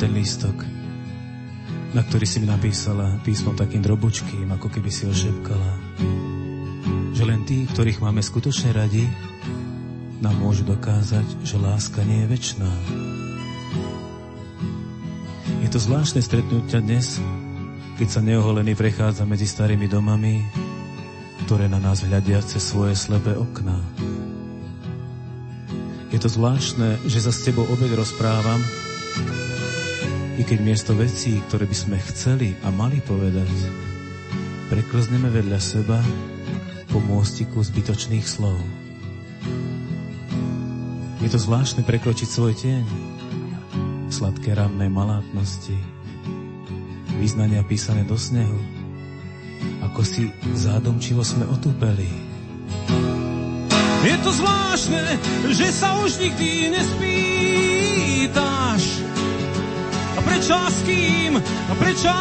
Lístok, na ktorý si mi napísala písmom takým drobočkým, ako keby si ošepkala, že len tí, ktorých máme skutočne radi, nám môžu dokázať, že láska nie je večná. Je to zvláštne stretnúť ťa dnes, keď sa neoholený prechádza medzi starými domami, ktoré na nás hľadia cez svoje slepé okná. Je to zvláštne, že sa s tebou opäť rozprávam, i keď miesto vecí, ktoré by sme chceli a mali povedať, preklzneme vedľa seba po môstiku zbytočných slov. Je to zvláštne prekročiť svoj tieň, sladké ranné malátnosti, význania písané do snehu, ako si zádomčivo sme otúpeli. Je to zvláštne, že sa už nikdy nespýtaš, A prečo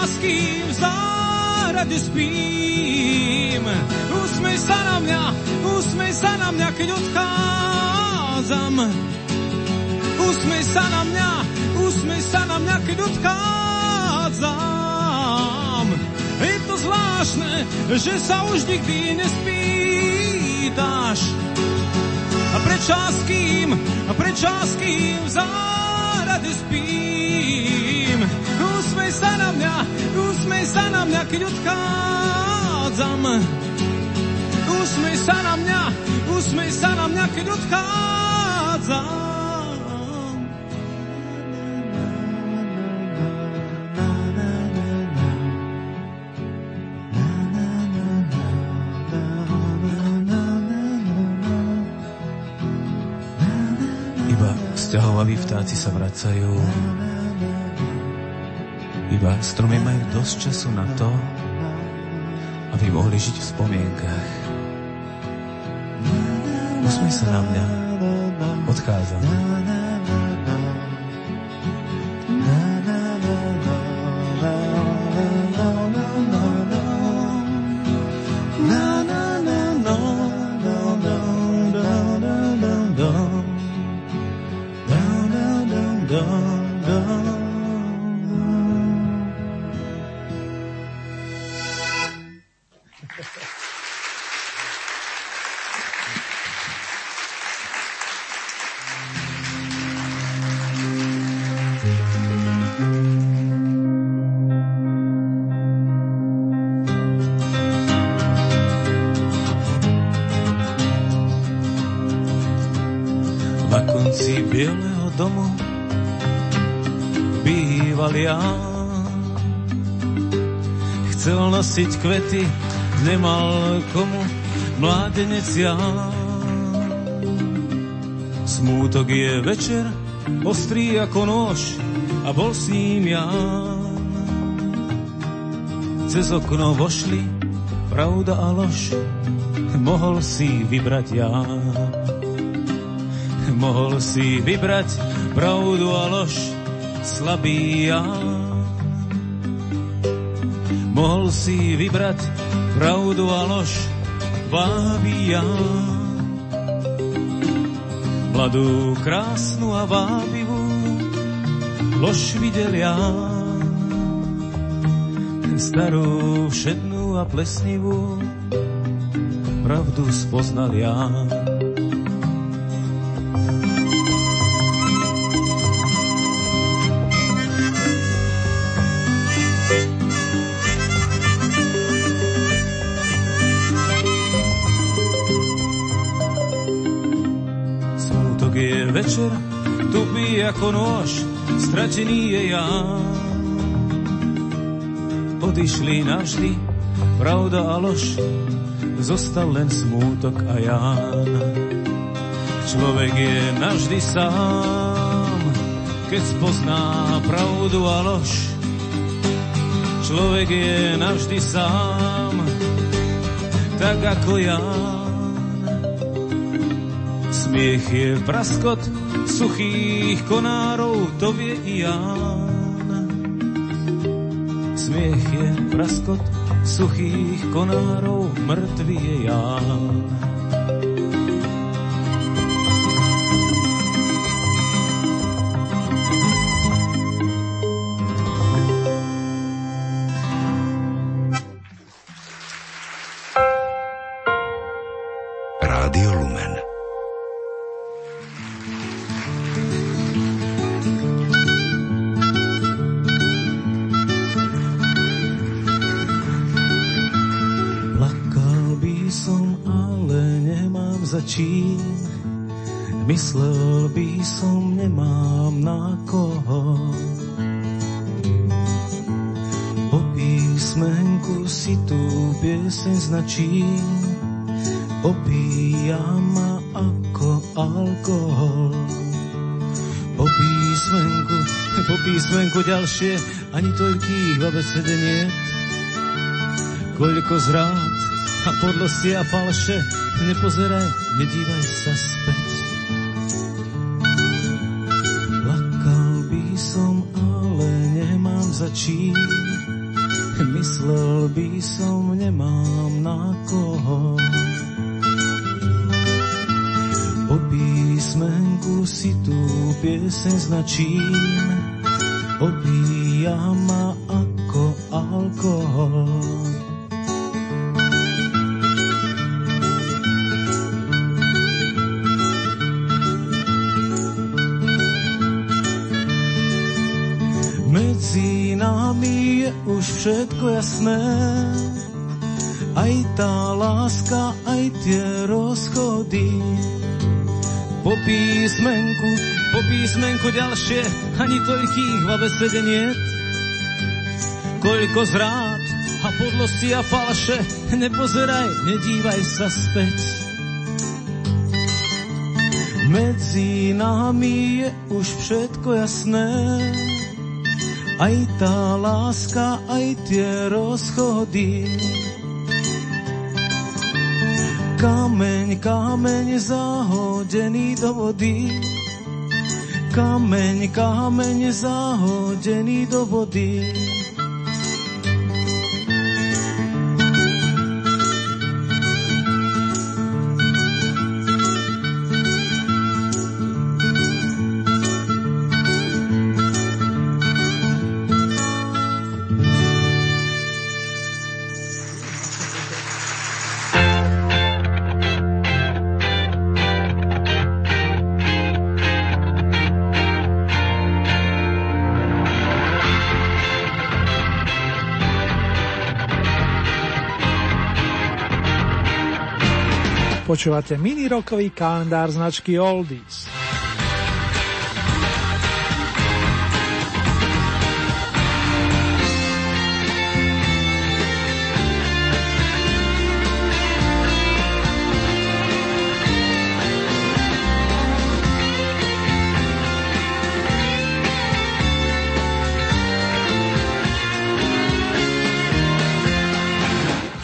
s kým v zárade spím? Usmej sa na mňa, keď odchádzam. Usmej sa na mňa, keď odchádzam. Je to zvláštne, že sa už nikdy nespýtaš. A prečo s kým v zárade spím? Usmej sa na mňa, keď odchádzam. Usmej sa na mňa, keď odchádzam. Ťahovaví vtáci sa vracajú, iba stromy majú dosť času na to, aby mohli žiť v spomienkach. Usmej sa na mňa, odchádzam. Bielého domu býval ja. Chcel nosiť kvety, nemal komu, mládenec ja. Smútok je večer, ostrý ako nôž, a bol s ním ja. Cez okno vošli pravda a lož, mohol si vybrať ja. Mohol si vybrať pravdu a lož, slabý ja. Mohol si vybrať pravdu a lož, vábí ja. Mladú, krásnu a vábivú lož videl ja. Starú, všednú a plesnivú pravdu spoznal ja. Večer tupý ako nôž, stratený je ja. Odišli navždy pravda a lož, zostal len smútok a Ján. Človek je navždy sám, keď spozná pravdu a lož. Človek je navždy sám, tak ako Ján. Smiech je praskot suchých konárov, to vie i Ján. Smiech je praskot suchých konárov, mŕtvy je Ján. Myslel by som, nemám na koho. Po písmenku si tú pieseň značím, opíja ma ako alkohol. Po písmenku ďalšie, ani toľkých v abecede niet. Koľko zrád a podlosti a falše, nepozeraj, nedívaj sa späť. Myslel by som, nemám na koho. Po písmenku si tú pieseň značím, opíja ma ako alkohol. Už všetko jasné, aj tá láska, aj tie rozchody. Po písmenku ďalšie, ani toľkých v abecede niet. Koľko zrád a podlosti a falše, nepozeraj, nedívaj sa späť. Medzi nami je už všetko jasné, aj tá láska, aj tie rozchody. Kameň, kameň zahodený do vody. Kameň, kameň zahodený do vody. Počúvate mini rokový kalendár značky Oldies.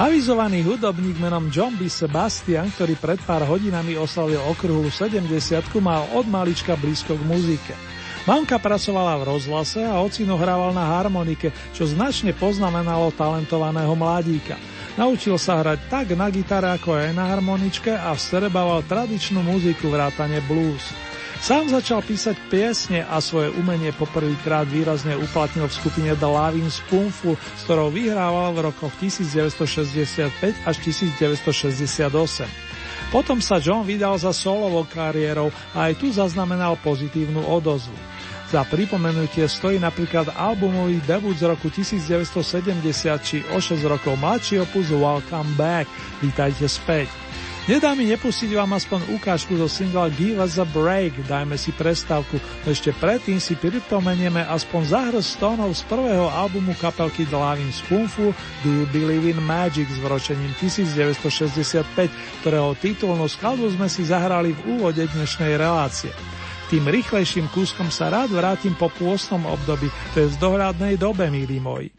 Avizovaný hudobník menom John Sebastian, ktorý pred pár hodinami oslavil okrúhlu 70-ku, mal od malička blízko k muzike. Mamka pracovala v rozhlase a ocino hrával na harmonike, čo značne poznamenalo talentovaného mladíka. Naučil sa hrať tak na gitare, ako aj na harmoničke a vstrebával tradičnú muziku vrátane blues. Sám začal písať piesne a svoje umenie poprvýkrát výrazne uplatnil v skupine The Lovin' Spoonful, s ktorou vyhrával v rokoch 1965 až 1968. Potom sa John vydal za solovou kariérou a aj tu zaznamenal pozitívnu odozvu. Za pripomenutie stojí napríklad albumový debut z roku 1970 či o 6 rokov mladší opus Welcome Back, vítajte späť. Nedá mi nepustiť vám aspoň ukážku zo singla Give Us a Break, dajme si prestávku, no ešte predtým si pripomenieme aspoň záhrst tónov z prvého albumu kapelky The Lovin' Spoonful Do You Believe in Magic s vročením 1965, ktorého titulnú skladbu sme si zahrali v úvode dnešnej relácie. Tým rýchlejším kúskom sa rád vrátim po pôstnom období, to je v dohľadnej dobe, milí moji.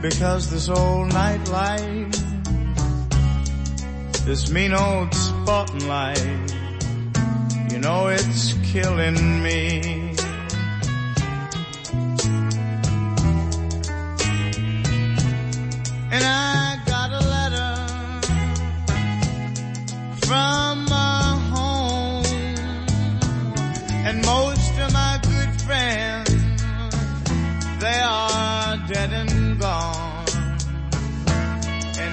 Because this old night life, this mean old Spartan life, you know it's killing me. And I got a letter from my home, and most of my good friends, they are dead and gone.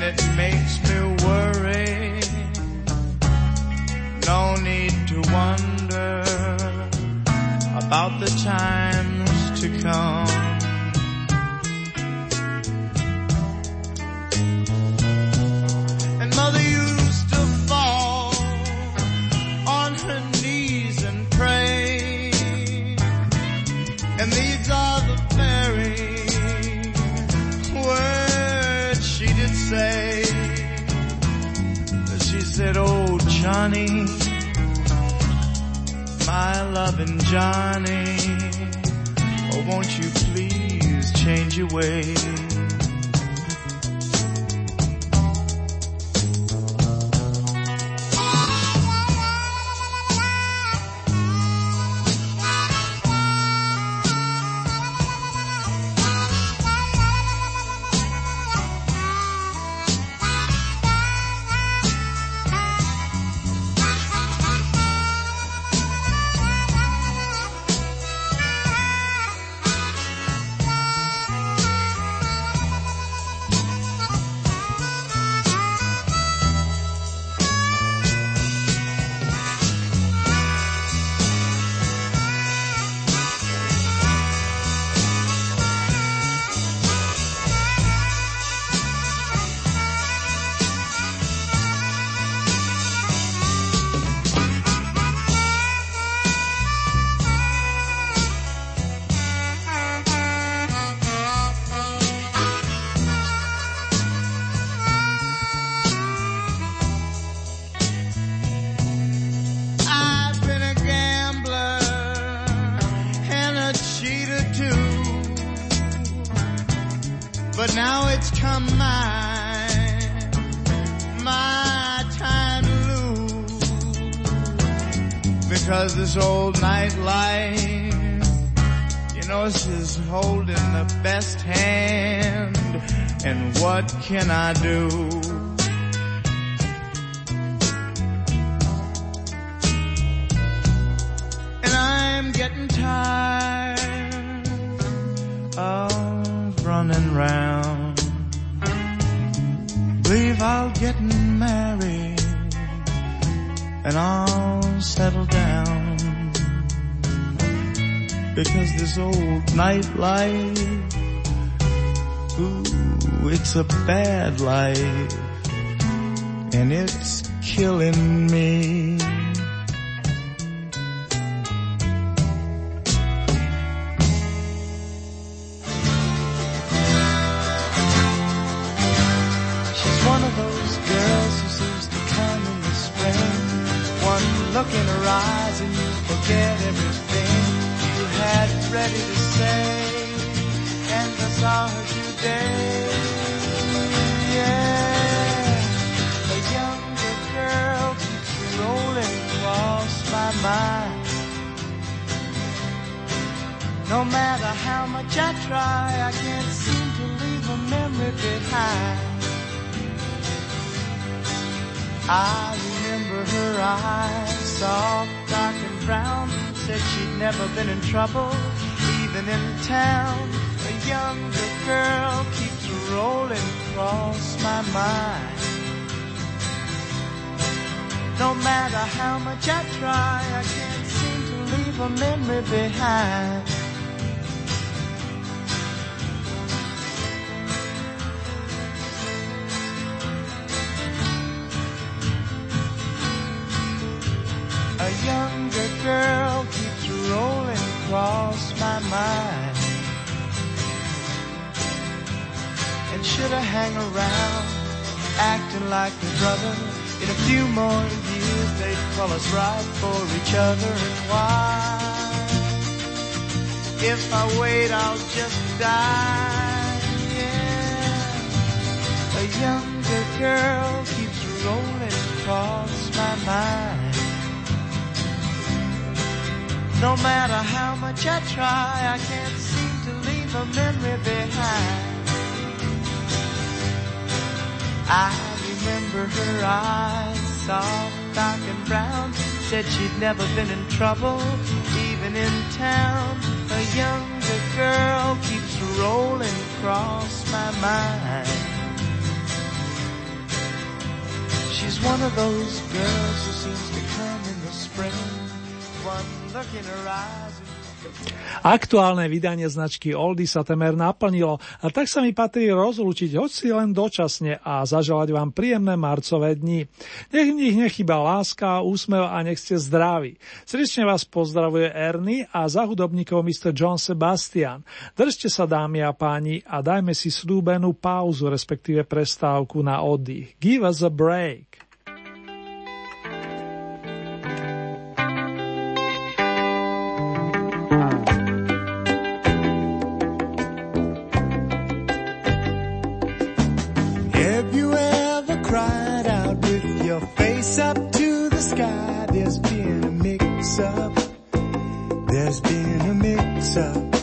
It makes me worry, no need to wonder about the times to come. And Mother used to fall on her knees and pray, and these are the very words say. She said, oh Johnny, my loving Johnny, oh won't you please change your ways. but now it's come my time to lose, because this old night life, you know, this is holding the best hand, and what can I do? Getting tired of running round. Believe I'll get married and I'll settle down, because this old nightlife, ooh, it's a bad life and it's killing me. Look in her eyes and you forget everything you had ready to say, and I saw her today. Yeah, a younger girl keeps rolling across my mind. No matter how much I try, I can't seem to leave a memory behind. I remember her eyes, soft, dark and brown. Said she'd never been in trouble, even in town. A younger girl keeps rolling across my mind. No matter how much I try, I can't seem to leave a memory behind. A younger girl keeps rolling across my mind. And should I hang around, acting like a brother? In a few more years they'd call us right for each other. And why? If I wait I'll just die. Yeah. A younger girl keeps rolling across my mind. No matter how much I try, I can't seem to leave a memory behind. I remember her eyes, soft, dark and brown. Said she'd never been in trouble, even in town. A younger girl keeps rolling across my mind. She's one of those girls who seems to come in the spring. Aktuálne vydanie značky Oldy sa temer naplnilo, a tak sa mi patrí rozlúčiť hoci len dočasne a zaželať vám príjemné marcové dni. Nech v nich nechýba láska, úsmev a nech ste zdraví. Srdečne vás pozdravuje Ernie a za hudobníkov Mr. John Sebastian. Držte sa, dámy a páni, a dajme si slúbenú pauzu, respektíve prestávku na oddych. Give us a break. Up to the sky, there's been a mix-up, there's been a mix-up.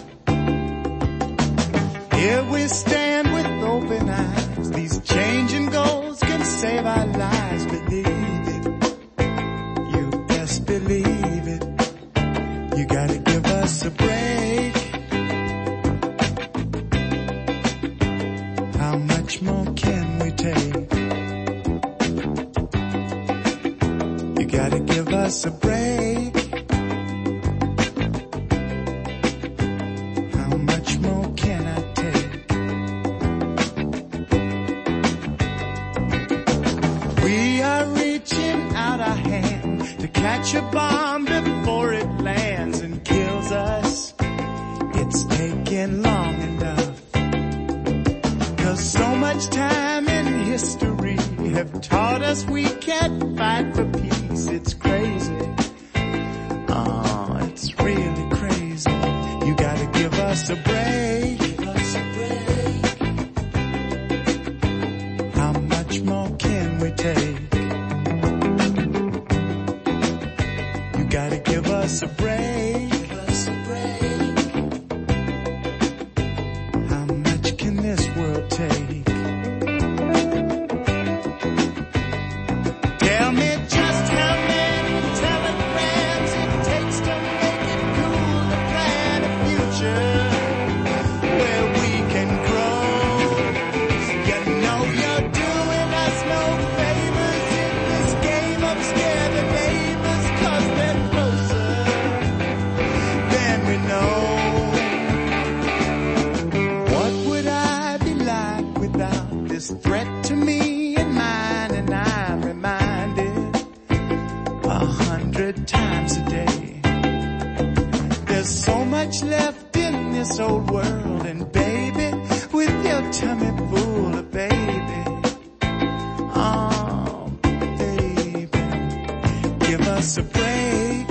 Here we stand with open eyes, these changing goals can save our lives. Believe it, you best believe it, you gotta give us a break. How much more can we take? Gotta give us a break. How much more can I take? We are reaching out our hand to catch a bomb before it lands and kills us. It's taken long enough, 'cause so much time in history have taught us we can't fight for peace. It's crazy. Oh, it's really crazy. You gotta give us a break. Give us a break. is a threat to me and mine, and I'm reminded 100 times a day. There's so much left in this old world, and baby, with your tummy full of baby, oh baby, give us a break,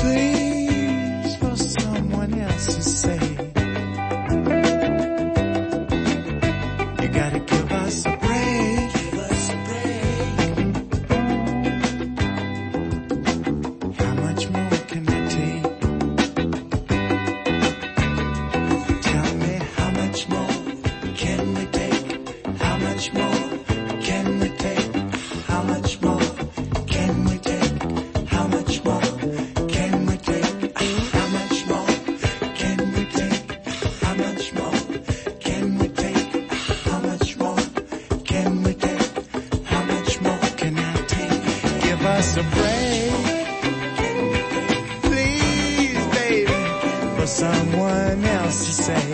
please, for someone else's sake. You gotta give us a break, give us a break. How much more can it take? Tell me, how much more can we take? How much more can we take? How much more can we take? How much more can we take? How much more can we take? How much more can we take? How much more can we take? How much more can I take? Give us a break, please, baby, for someone else to say.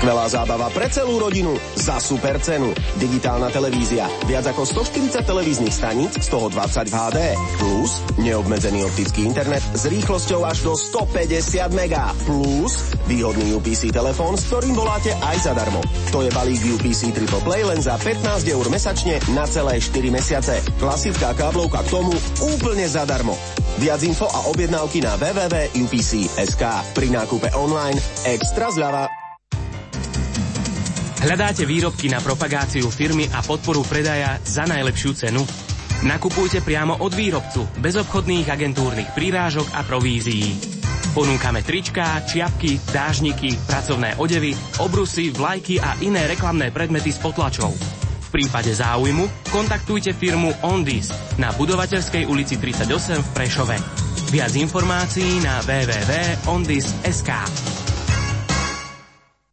Skvelá zábava pre celú rodinu za super cenu. Digitálna televízia. Viac ako 140 televíznych staníc, z toho 20 v HD. Plus neobmedzený optický internet s rýchlosťou až do 150 mega. Plus výhodný UPC telefón, s ktorým voláte aj zadarmo. To je balík UPC Triple Play len za 15 eur mesačne na celé 4 mesiace. Klasická káblovka k tomu úplne zadarmo. Viac info a objednávky na www.upc.sk. Pri nákupe online extra zľava. Hľadáte výrobky na propagáciu firmy a podporu predaja za najlepšiu cenu? Nakupujte priamo od výrobcu, bez obchodných agentúrnych prírážok a provízií. Ponúkame tričká, čiapky, dážniky, pracovné odevy, obrusy, vlajky a iné reklamné predmety s potlačou. V prípade záujmu kontaktujte firmu Ondis na Budovateľskej ulici 38 v Prešove. Viac informácií na www.ondis.sk.